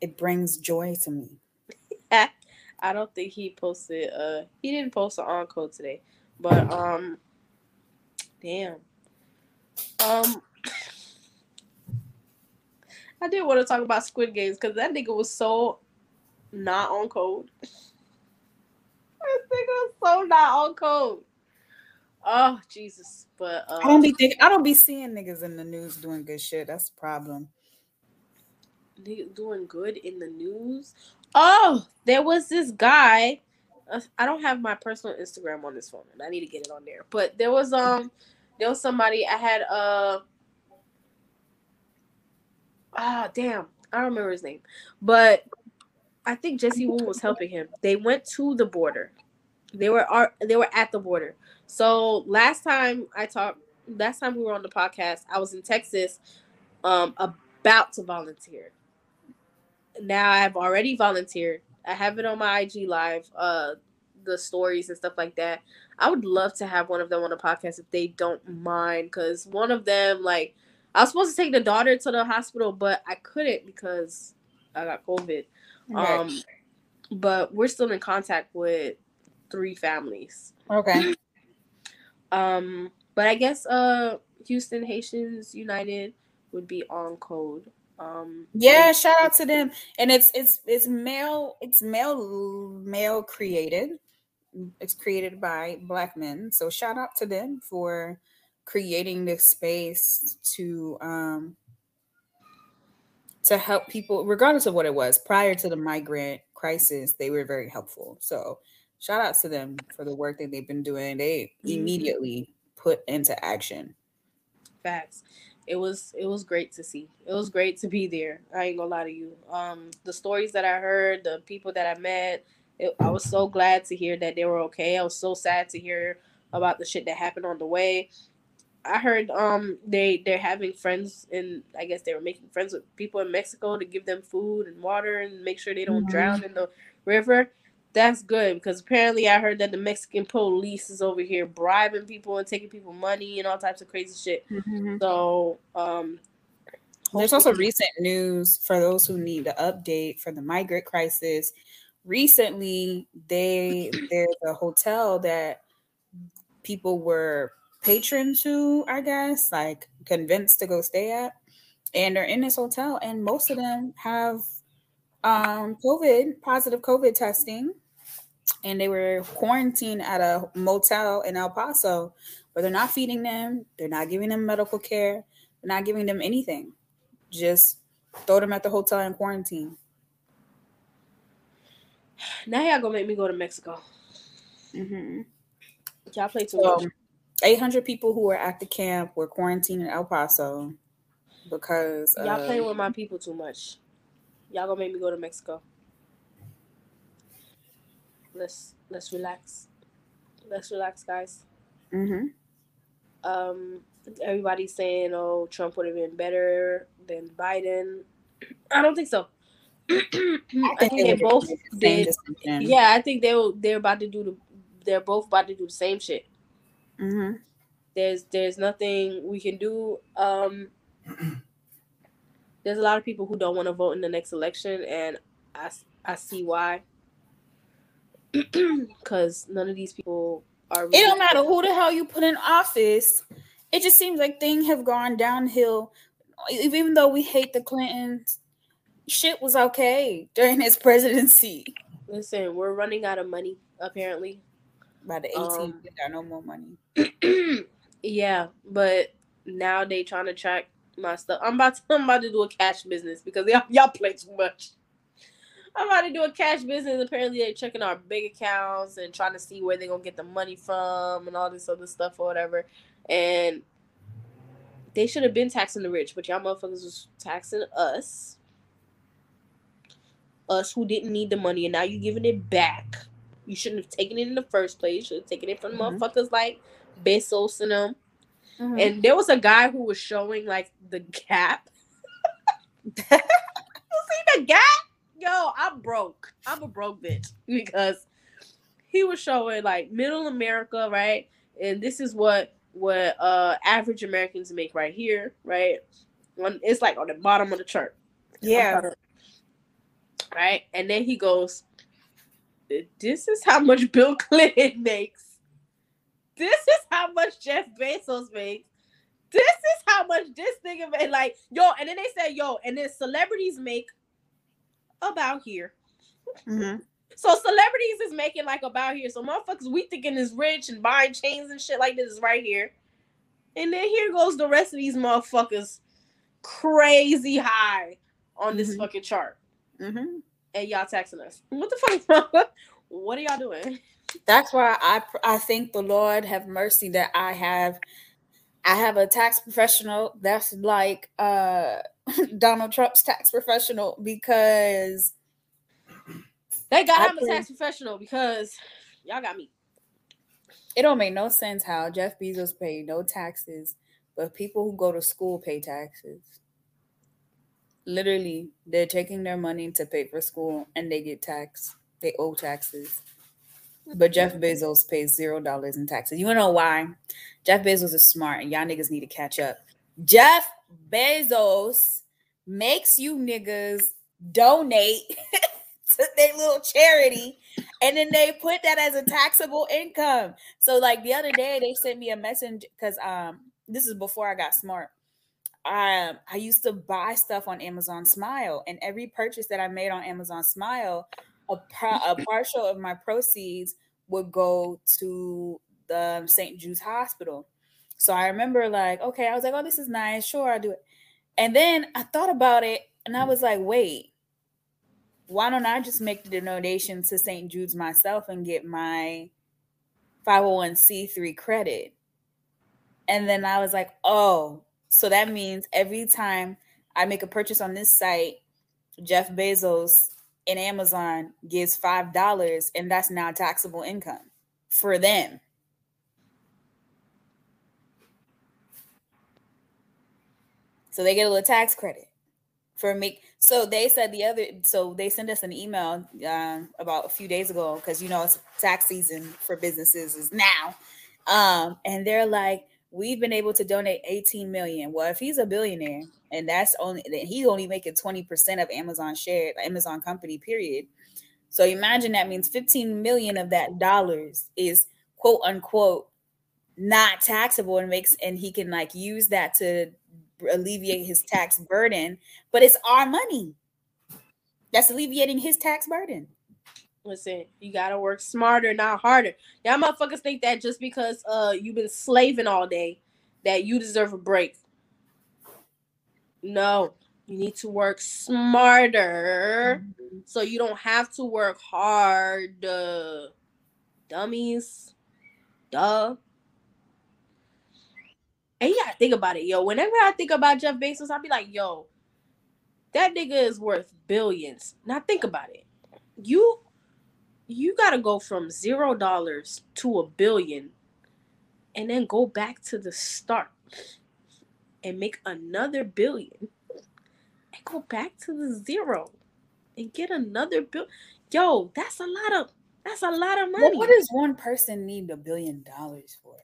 it brings joy to me. I don't think he posted. Uh, he didn't post an uncle today, but um, damn. Um, I did want to talk about Squid Games because that nigga was so not on code. This nigga was so not on code. Oh Jesus! But um, I don't be think I don't be seeing niggas in the news doing good shit. That's the problem. Niggas doing good in the news. Oh, there was this guy. Uh, I don't have my personal Instagram on this phone, and I need to get it on there. But there was um, there was somebody I had uh. Ah, oh, damn! I don't remember his name, but I think Jesse Wu was helping him. They went to the border. They were are they were at the border. So last time I talked, last time we were on the podcast, I was in Texas, um, about to volunteer. Now I've already volunteered. I have it on my I G live, uh, the stories and stuff like that. I would love to have one of them on the podcast if they don't mind, because one of them, like, I was supposed to take the daughter to the hospital, but I couldn't because I got COVID. Right. Um, but we're still in contact with three families. Okay. Um, but I guess uh, Houston Haitians United would be on code. Um, yeah, like, shout out to them. And it's it's it's male it's male male created. It's created by Black men. So shout out to them for creating this space to um, to help people, regardless of what it was. Prior to the migrant crisis, they were very helpful. So shout out to them for the work that they've been doing. They immediately put into action. Facts. It was it was great to see. It was great to be there. I ain't gonna lie to you. Um, the stories that I heard, the people that I met, it, I was so glad to hear that they were okay. I was so sad to hear about the shit that happened on the way. I heard um they they're having friends, and I guess they were making friends with people in Mexico to give them food and water and make sure they don't mm-hmm. drown in the river. That's good, because apparently I heard that the Mexican police is over here bribing people and taking people money and all types of crazy shit. Mm-hmm. So um, there's also recent news for those who need the update for the migrant crisis. Recently, they there's a hotel that people were patrons to, I guess, like convinced to go stay at, and they're in this hotel, and most of them have um COVID positive COVID testing, and they were quarantined at a motel in El Paso, but they're not feeding them, they're not giving them medical care, they're not giving them anything. Just throw them at the hotel in quarantine. Now y'all gonna make me go to Mexico. Mm-hmm. Y'all play too much. So, eight hundred people who were at the camp were quarantined in El Paso because y'all uh, play with my people too much. Y'all gonna make me go to Mexico. Let's let's relax. Let's relax, guys. Mm-hmm. Um, everybody's saying, "Oh, Trump would have been better than Biden." I don't think so. I think, I think they, they both did. Decision. Yeah, I think they were, they're about to do the. They're both about to do the same shit. Mm-hmm. There's there's nothing we can do. Um. There's a lot of people who don't want to vote in the next election, and I, I see why. Because none of these people are... Really- it don't matter who the hell you put in office. It just seems like things have gone downhill. Even though we hate the Clintons, shit was okay during his presidency. Listen, we're running out of money, apparently. By the eighteenth, um, we got no more money. Yeah, but now they trying to track my stuff. I'm about to I'm about to do a cash business because y'all, y'all play too much. I'm about to do a cash business. Apparently they're checking our bank accounts and trying to see where they're gonna get the money from and all this other stuff or whatever. And they should have been taxing the rich, but y'all motherfuckers was taxing us. Us who didn't need the money, and now you're giving it back. You shouldn't have taken it in the first place. You should have taken it from mm-hmm. motherfuckers like Bezos and them. Mm-hmm. And there was a guy who was showing, like, the gap. You see the gap? Yo, I'm broke. I'm a broke bitch. Because he was showing, like, middle America, right? And this is what what uh, average Americans make right here, right? When it's like on the bottom of the chart. Yeah. Right? And then he goes, this is how much Bill Clinton makes. This is how much Jeff Bezos makes. This is how much this nigga made. Like, yo, and then they say, yo, and then celebrities make about here. Mm-hmm. So celebrities is making like about here. So motherfuckers we thinking is rich and buying chains and shit like this is right here. And then here goes the rest of these motherfuckers crazy high on this mm-hmm. fucking chart. Mm-hmm. And y'all taxing us. What the fuck? What are y'all doing? That's why I I think the Lord have mercy that I have I have a tax professional that's like uh, Donald Trump's tax professional, because they got him a tax professional because y'all got me. It don't make no sense how Jeff Bezos paid no taxes, but people who go to school pay taxes. Literally, they're taking their money to pay for school and they get taxed. They owe taxes. But Jeff Bezos pays zero dollars in taxes. You want to know why? Jeff Bezos is smart and y'all niggas need to catch up. Jeff Bezos makes you niggas donate to their little charity and then they put that as a taxable income. So like the other day they sent me a message because um this is before I got smart. Um, I used to buy stuff on Amazon Smile, and every purchase that I made on Amazon Smile, A, par- a partial of my proceeds would go to the Saint Jude's Hospital. So I remember like, okay, I was like, oh, this is nice. Sure, I'll do it. And then I thought about it and I was like, wait, why don't I just make the donation to Saint Jude's myself and get my five oh one c three credit? And then I was like, oh, so that means every time I make a purchase on this site, Jeff Bezos and Amazon gives five dollars, and that's now taxable income for them. So they get a little tax credit for me. So they said the other, so they sent us an email um, about a few days ago, because you know, it's tax season for businesses is now. Um, and they're like, we've been able to donate eighteen million. Well, if he's a billionaire, and that's only, he's only making twenty percent of Amazon share, Amazon company, period. So imagine that means fifteen million of that dollars is quote unquote not taxable, and makes, and he can like use that to alleviate his tax burden, but it's our money that's alleviating his tax burden. Listen, you gotta work smarter, not harder. Y'all motherfuckers think that just because uh you've been slaving all day that you deserve a break. No, you need to work smarter mm-hmm. so you don't have to work hard. Uh, dummies. Duh. And you gotta think about it, yo. Whenever I think about Jeff Bezos, I'll be like, yo, that nigga is worth billions. Now think about it. You you gotta go from zero dollars to a billion and then go back to the start and make another billion and go back to the zero and get another bill. Yo, that's a lot of that's a lot of money. Well, what does one person need a billion dollars for?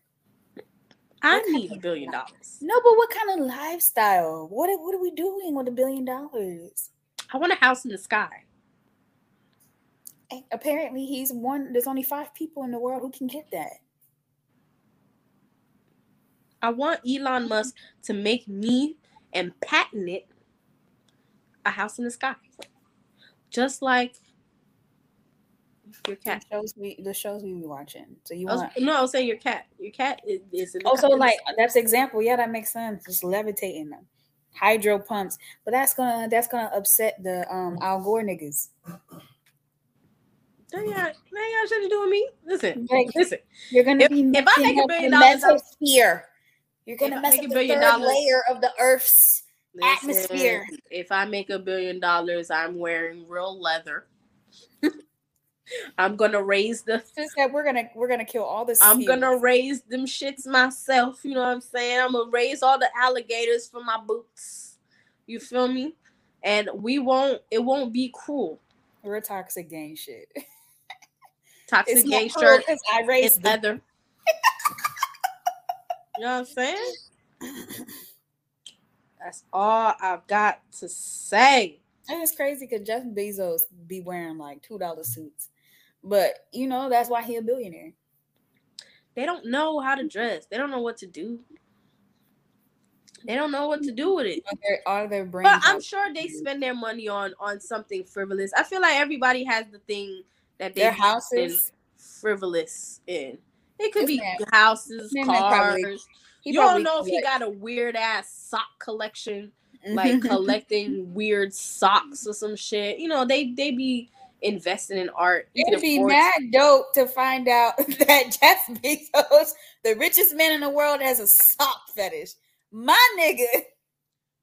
I what need a billion life? dollars. No, but what kind of lifestyle? What what are we doing with a billion dollars? I want a house in the sky. And apparently he's one, there's only five people in the world who can get that. I want Elon Musk to make me and patent it a house in the sky. Just like your cat. The shows we, the shows we be watching. So you I was, want No, I was saying your cat. Your cat is, is in the Also like the that's example. Yeah, that makes sense. Just levitating them. Hydro pumps. But that's gonna that's gonna upset the um Al Gore niggas. That ain't got shit to do with me. Listen, like, listen. You're gonna if, be if I make a billion dollars here. You're going to mess up the third layer of the Earth's Listen, atmosphere. If I make a billion dollars, I'm wearing real leather. I'm going to raise the... Just that we're going to we're gonna kill all this. I'm going to raise them shits myself. You know what I'm saying? I'm going to raise all the alligators for my boots. You feel me? And we won't... It won't be cruel. We're toxic gang shit. Toxic gang shirt. I raised leather. You know what I'm saying? That's all I've got to say. And it's crazy because Jeff Bezos be wearing like two dollar suits. But, you know, that's why he a billionaire. They don't know how to dress. They don't know what to do. They don't know what to do with it. All their brains. But I'm sure they spend their money on, on something frivolous. I feel like everybody has the thing that they their houses frivolous in. It could be houses, cars. You don't know if he got a weird ass sock collection, like collecting weird socks or some shit. You know, they they be investing in art. It'd be mad dope to find out that Jeff Bezos, the richest man in the world, has a sock fetish. My nigga,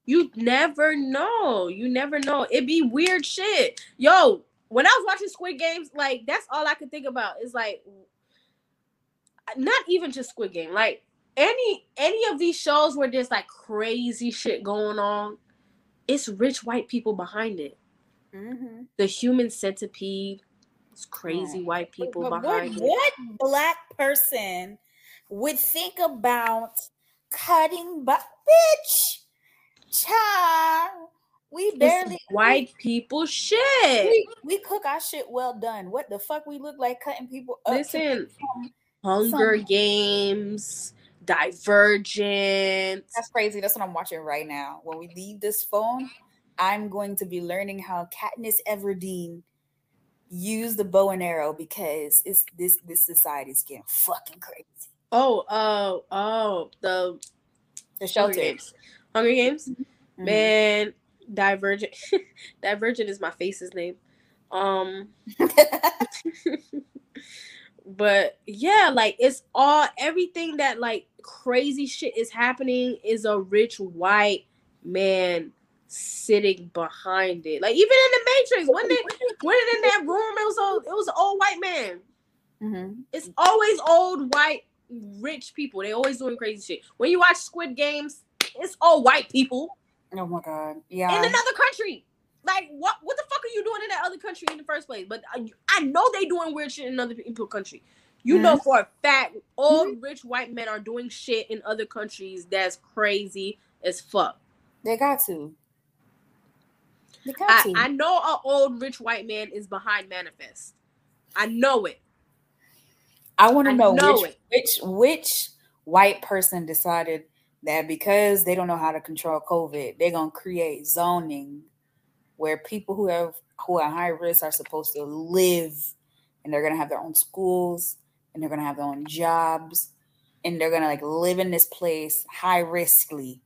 you never know. You never know. It'd be weird shit. Yo, when I was watching Squid Games, like that's all I could think about. It's like not even just Squid Game, like any any of these shows where there's like crazy shit going on, it's rich white people behind it. Mm-hmm. The Human Centipede, it's crazy yeah. white people but, but behind what, it. What black person would think about cutting butt? Bitch, child, we barely it's white we, people shit. We, we cook our shit well done. What the fuck we look like cutting people up? Listen, Hunger Games, Divergent. That's crazy. That's what I'm watching right now. When we leave this phone, I'm going to be learning how Katniss Everdeen used the bow and arrow because it's this this society is getting fucking crazy. Oh, oh, oh, the the shelter. Hunger Games. Hunger Games? Mm-hmm. Man, Divergent. Divergent is my face's name. Um But yeah, like it's all everything that like crazy shit is happening is a rich white man sitting behind it. Like even in the Matrix, when they when in that room, it was old, it was an old white man. Mm-hmm. It's always old white rich people. They always doing crazy shit. When you watch Squid Games, it's all white people. Oh my god! Yeah, in another country. Like, what what the fuck are you doing in that other country in the first place? But I, I know they doing weird shit in other people's country. You mm-hmm. know for a fact, all mm-hmm. rich white men are doing shit in other countries that's crazy as fuck. They got to. They got I, to. I know an old rich white man is behind Manifest. I know it. I want to know, know which, which which white person decided that because they don't know how to control COVID, they're going to create zoning where people who have who are high risk are supposed to live, and they're gonna have their own schools, and they're gonna have their own jobs, and they're gonna like live in this place high riskly,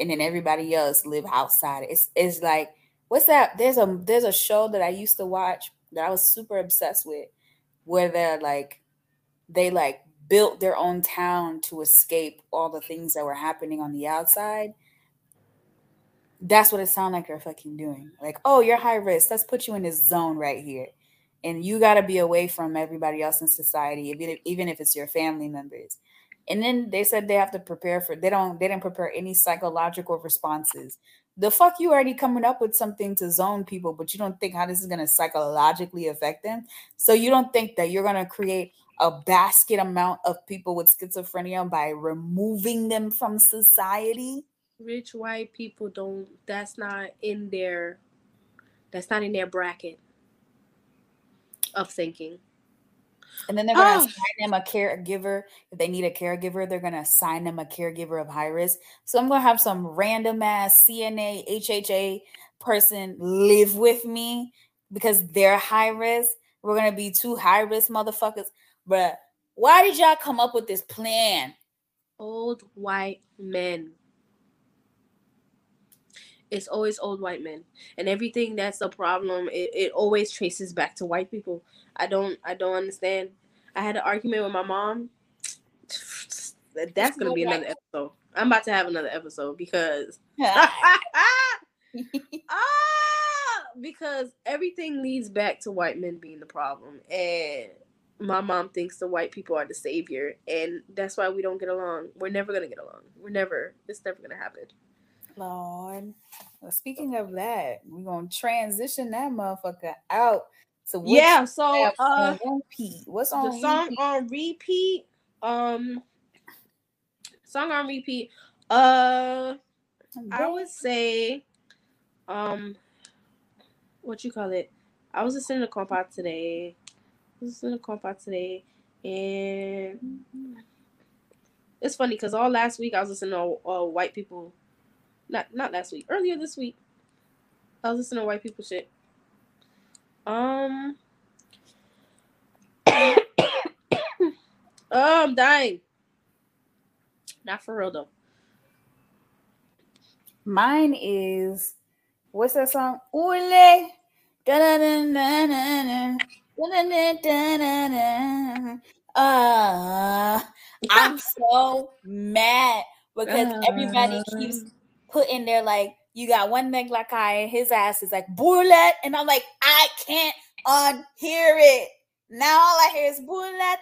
and then everybody else live outside. It's it's like what's that? There's a there's a show that I used to watch that I was super obsessed with, where they're like they like built their own town to escape all the things that were happening on the outside. That's what it sounds like they're fucking doing. Like, oh, you're high risk. Let's put you in this zone right here. And you got to be away from everybody else in society, even, even if it's your family members. And then they said they have to prepare for, they don't, they didn't prepare any psychological responses. The fuck you already coming up with something to zone people, but you don't think how this is going to psychologically affect them. So you don't think that you're going to create a basket amount of people with schizophrenia by removing them from society? Rich white people don't, that's not in their, that's not in their bracket of thinking. And then they're going to oh. assign them a caregiver. If they need a caregiver, they're going to assign them a caregiver of high risk. So I'm going to have some random ass C N A, H H A person live with me because they're high risk. We're going to be two high risk motherfuckers. But why did y'all come up with this plan? Old white men. It's always old white men, and everything that's a problem, it, it always traces back to white people. I don't, I don't understand. I had an argument with my mom. That's gonna be another episode. I'm about to have another episode because, ah, because everything leads back to white men being the problem, and my mom thinks the white people are the savior, and that's why we don't get along. We're never gonna get along. We're never. It's never gonna happen. Lord. Well, speaking of that, we're gonna transition that motherfucker out. So yeah, so uh, on repeat? What's on the song repeat? on repeat? Um, song on repeat. Uh, I would say, um, what you call it? I was listening to Kompa today. I was listening to Kompa today, and it's funny because all last week I was listening to uh, white people. Not not last week. Earlier this week, I was listening to white people shit. Um, oh, I'm dying. Not for real though. Mine is, what's that song? Ule. Uh, I'm so mad because everybody keeps putting their, like, you got one Meg like I, his ass is like bourlet, and I'm like, I can't unhear it. Now all I hear is bourlet.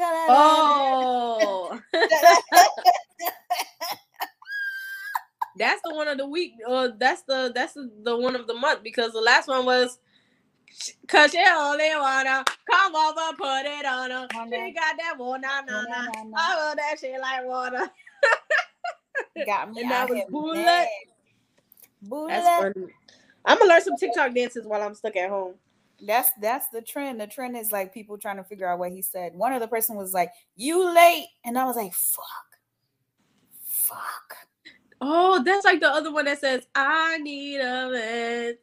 Oh. That's the one of the week, or that's the that's the, the one of the month, because the last one was, cause she only wanna come over, put it on her. Oh, she got that water, na na na. I love that shit like water. Got me. And that was bullet. bullet. That's funny. I'm gonna learn some TikTok dances while I'm stuck at home. That's that's the trend. The trend is like people trying to figure out what he said. One other person was like, "You late," and I was like, "Fuck, fuck." Oh, that's like the other one that says, I need a medicine.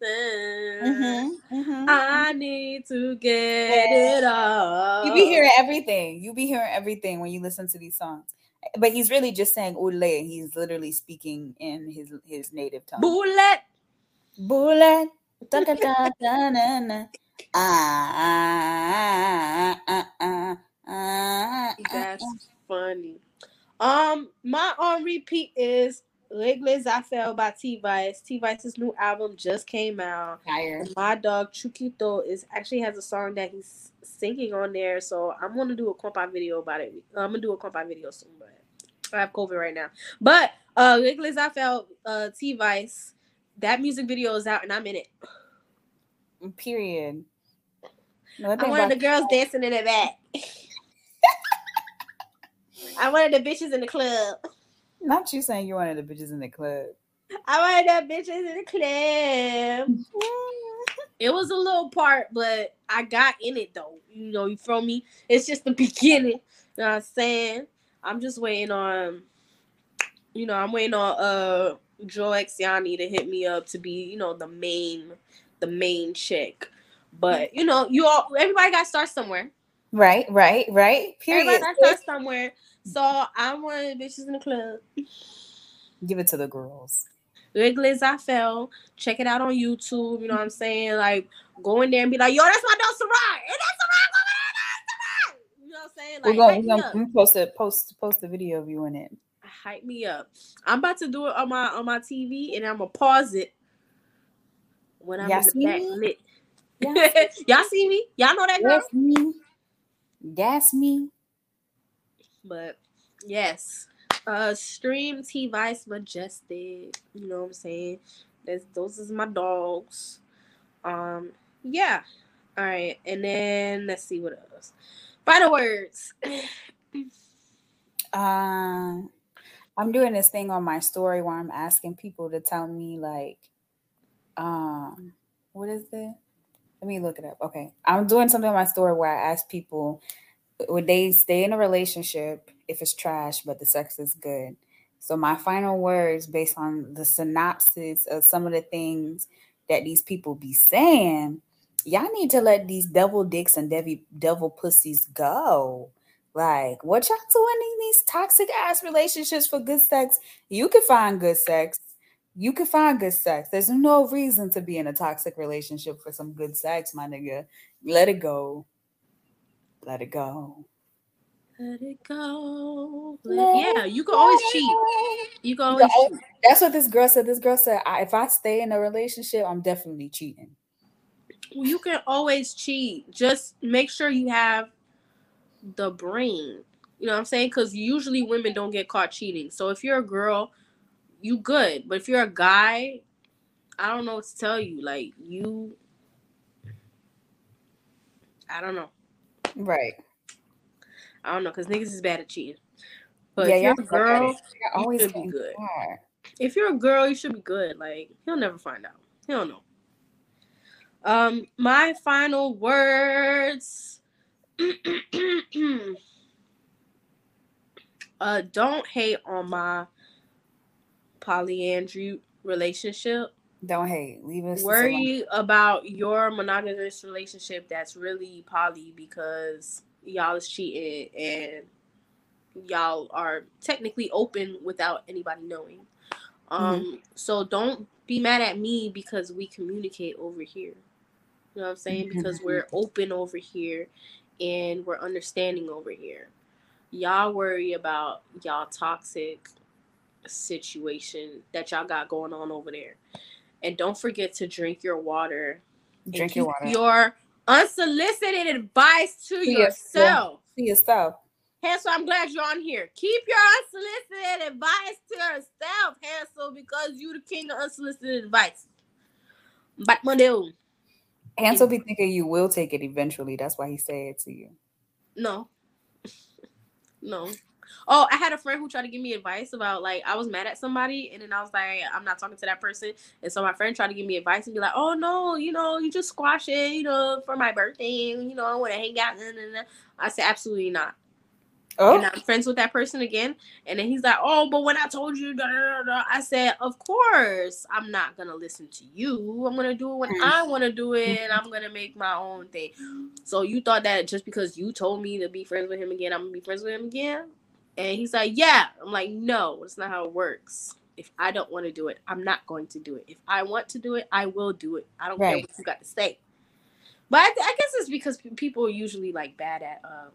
Mm-hmm, mm-hmm. I need to get yes. it all. You be hearing everything. You be hearing everything when you listen to these songs. But he's really just saying Ule. He's literally speaking in his, his native tongue. Bullet. Bullet. That's funny. Um, my on repeat is Regles I Fell by T-Vice. T-Vice's new album just came out. My dog Chuquito is actually has a song that he's singing on there, so I'm gonna do a Kompa video about it. I'm gonna do a Kompa video soon, but I have COVID right now. But uh, Regles I Fell, uh, T-Vice, that music video is out, and I'm in it. Period. No, I wanted the girls dancing in the back. I wanted the bitches in the club. Not you saying you wanted the bitches in the club. I wanted the bitches in the club. It was a little part, but I got in it though. You know, you feel me? It's just the beginning. You know what I'm saying? I'm just waiting on, you know, I'm waiting on uh Joe Exyani to hit me up to be, you know, the main, the main chick. But you know, you all, everybody got to start somewhere. Right, right, right. Period. Everybody got to start somewhere. So I'm one of the bitches in the club. Give it to the girls. Regles I Fell. Check it out on YouTube. You know what I'm saying? Like, go in there and be like, yo, that's my dog Sorack. And that's Sorack over there. You know what I'm saying? Like, we're going, we're going, we're going to post post a video of you in it. Hype me up. I'm about to do it on my on my T V, and I'm gonna pause it when I'm Y'all in the back lit. Y'all, Y'all see me? Y'all know that girl? That's me. That's me. But yes, uh, stream T-Vice Majestic. You know what I'm saying? That's, those is my dogs. Um, yeah. All right, and then let's see what else. Final words. uh, I'm doing this thing on my story where I'm asking people to tell me, like, um, what is it? Let me look it up. Okay, I'm doing something on my story where I ask people, would they stay in a relationship if it's trash, but the sex is good? So my final words, based on the synopsis of some of the things that these people be saying, y'all need to let these devil dicks and devil, devil pussies go. Like, what y'all doing in these toxic ass relationships for good sex? You can find good sex. You can find good sex. There's no reason to be in a toxic relationship for some good sex, my nigga. Let it go. Let it go. Let it go. Let yeah, it you can go. always cheat. You can always cheat. That's what this girl said. This girl said, I, if I stay in a relationship, I'm definitely cheating. Well, you can always cheat. Just make sure you have the brain. You know what I'm saying? Because usually women don't get caught cheating. So if you're a girl, you good. But if you're a guy, I don't know what to tell you. Like, you... I don't know. Right. I don't know, because niggas is bad at cheating. But yeah, if you're a girl, always you should be good. Far. If you're a girl, you should be good. Like, he'll never find out. He don't know. Um, my final words. uh, don't hate on my polyandry relationship. Don't hate. Leave us. Worry about your monogamous relationship that's really poly because y'all is cheating and y'all are technically open without anybody knowing. Um, mm-hmm. So don't be mad at me because we communicate over here. You know what I'm saying? Mm-hmm. Because we're open over here and we're understanding over here. Y'all worry about y'all toxic situation that y'all got going on over there. And don't forget to drink your water. Drink your water. Your unsolicited advice to yourself. To yourself. Hansel, I'm glad you're on here. Keep your unsolicited advice to yourself, Hansel, because you the king of unsolicited advice. But Monday. Hansel be thinking you will take it eventually. That's why he said it to you. No. No. Oh, I had a friend who tried to give me advice about, like, I was mad at somebody, and then I was like, I'm not talking to that person. And so my friend tried to give me advice and be like, oh, no, you know, you just squash it, you know, for my birthday. You know, I want to hang out. Nah, nah, nah. I said, absolutely not. Oh. And I'm friends with that person again. And then he's like, oh, but when I told you, da, da, da, da, I said, of course, I'm not going to listen to you. I'm going to do it when I want to do it. And I'm going to make my own thing. So you thought that just because you told me to be friends with him again, I'm going to be friends with him again? And he's like, yeah. I'm like, no, that's not how it works. If I don't want to do it, I'm not going to do it. If I want to do it, I will do it. I don't right. care what you got to say. But I, th- I guess it's because people are usually, like, bad at uh,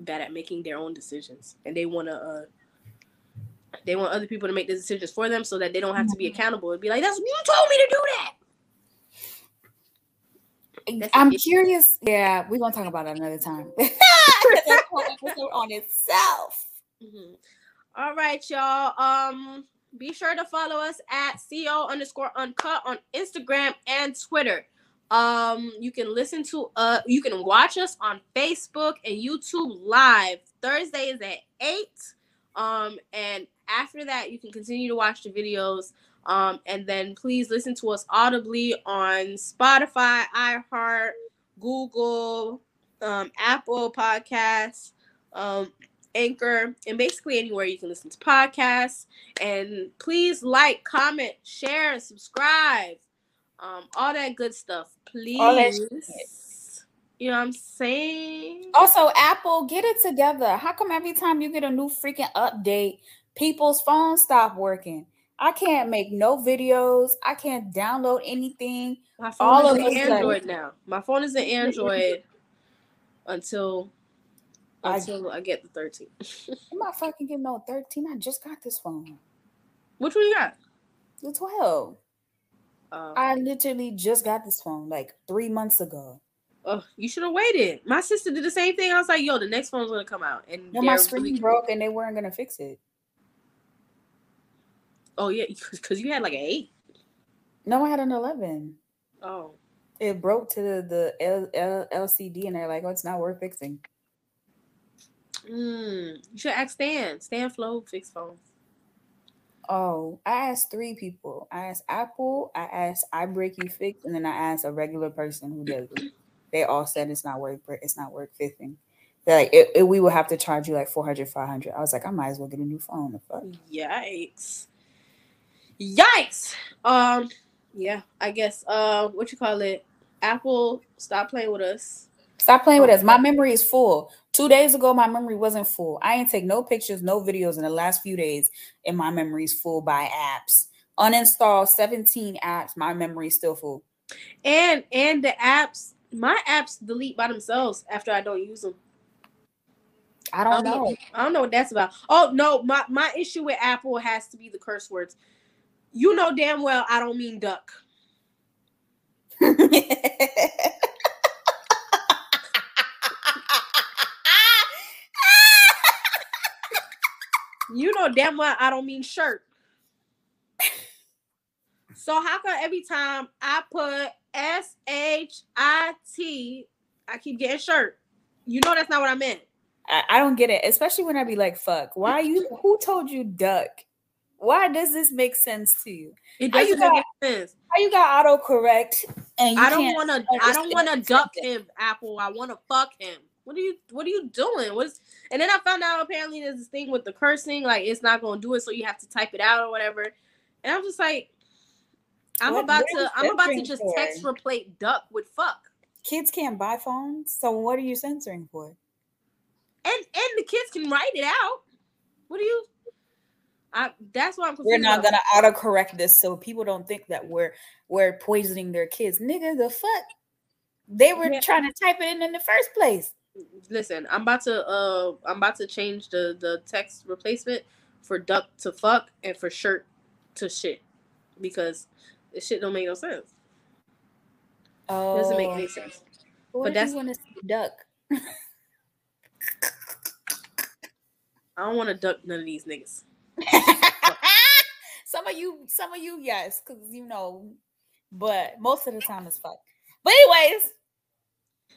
bad at making their own decisions. And they want to, uh, they want other people to make the decisions for them so that they don't have to be accountable and be like, that's you told me to do that. That's I'm curious. Yeah, we're going to talk about it another time. That's whole episode on itself. Mm-hmm. All right, y'all. Um, be sure to follow us at C O underscore uncut on Instagram and Twitter. Um, you can listen to uh, you can watch us on Facebook and YouTube live Thursdays at eight. Um, and after that, you can continue to watch the videos. Um, and then please listen to us audibly on Spotify, iHeart, Google. Um, Apple Podcasts, um, Anchor, and basically anywhere you can listen to podcasts. And please like, comment, share, and subscribe. Um, all that good stuff, please. You know what I'm saying? Also, Apple, get it together. How come every time you get a new freaking update, people's phones stop working? I can't make no videos. I can't download anything. My phone all is an Android now. My phone is an Android. Until until I, I get the thirteen. I'm not fucking getting no thirteen. I just got this phone. Which one you got? The twelve. Um, I literally just got this phone like three months ago. Oh, you should have waited. My sister did the same thing. I was like, yo, the next phone's gonna come out. And no, my screen really broke cool. and they weren't gonna fix it. Oh yeah, because you had like an eight. No, I had an eleven. Oh. It broke to the, the L, L, L C D, and they're like, oh, it's not worth fixing. Mm, you should ask Stan. Stan Flo fix phones. Oh, I asked three people. I asked Apple, I asked I Break You Fix, and then I asked a regular person who does it. They all said it's not worth it's not worth fixing. They're like, it, it, we will have to charge you like four hundred, five hundred. I was like, I might as well get a new phone. The fuck? Yikes. Yikes. Um, yeah, I guess. Uh, what you call it? Apple, stop playing with us. Stop playing with us. My memory is full. Two days ago, my memory wasn't full. I ain't take no pictures, no videos in the last few days, and my memory's full by apps. Uninstall seventeen apps. My memory's still full. And and the apps, my apps delete by themselves after I don't use them. I don't, I don't know. know. I don't know what that's about. Oh no, my my issue with Apple has to be the curse words. You know damn well I don't mean duck. You know damn well I don't mean shirt. So how come every time I put S H I T, I keep getting shirt? You know that's not what I meant. I, I don't get it, especially when I be like, fuck, why you, who told you duck? Why does this make sense to you? It doesn't got, make sense. How you got autocorrect and you I don't want to I don't want to duck him, Apple. I want to fuck him. What are you what are you doing? What's and then I found out apparently there's this thing with the cursing, like it's not gonna do it, so you have to type it out or whatever. And I'm just like, I'm what about to I'm about to just for? text replace duck with fuck. Kids can't buy phones, so what are you censoring for? And and the kids can write it out. What do you I that's why I'm confused. We're not about. gonna autocorrect this so people don't think that we're we're poisoning their kids. Nigga, the fuck? They were yeah. trying to type it in in the first place. Listen, I'm about to uh I'm about to change the the text replacement for duck to fuck and for shirt to shit, because this shit don't make no sense. Oh, it doesn't make any sense. What but that's want to see duck. I don't want to duck none of these niggas. some of you, some of you, yes, because you know, but most of the time it's fuck. But anyways.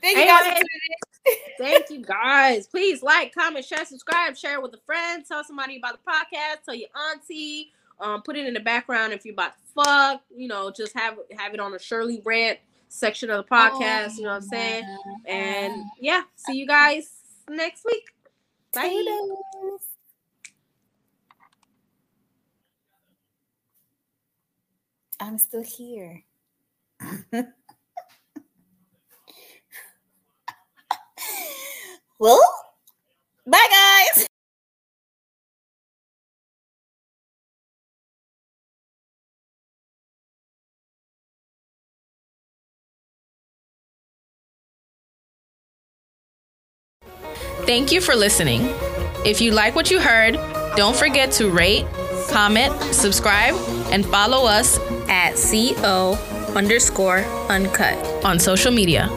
Thank you, anyway, guys. Thank you guys. Please like, comment, share, subscribe, share with a friend. Tell somebody about the podcast. Tell your auntie. Um, put it in the background if you're about to fuck. You know, just have have it on a Shirley rant section of the podcast. Oh, you know what I'm saying? God. And yeah, see you guys next week. Bye. Toodles. I'm still here. Well, bye guys. Thank you for listening. If you like what you heard, don't forget to rate, comment, subscribe, and follow us at C O underscore uncut on social media.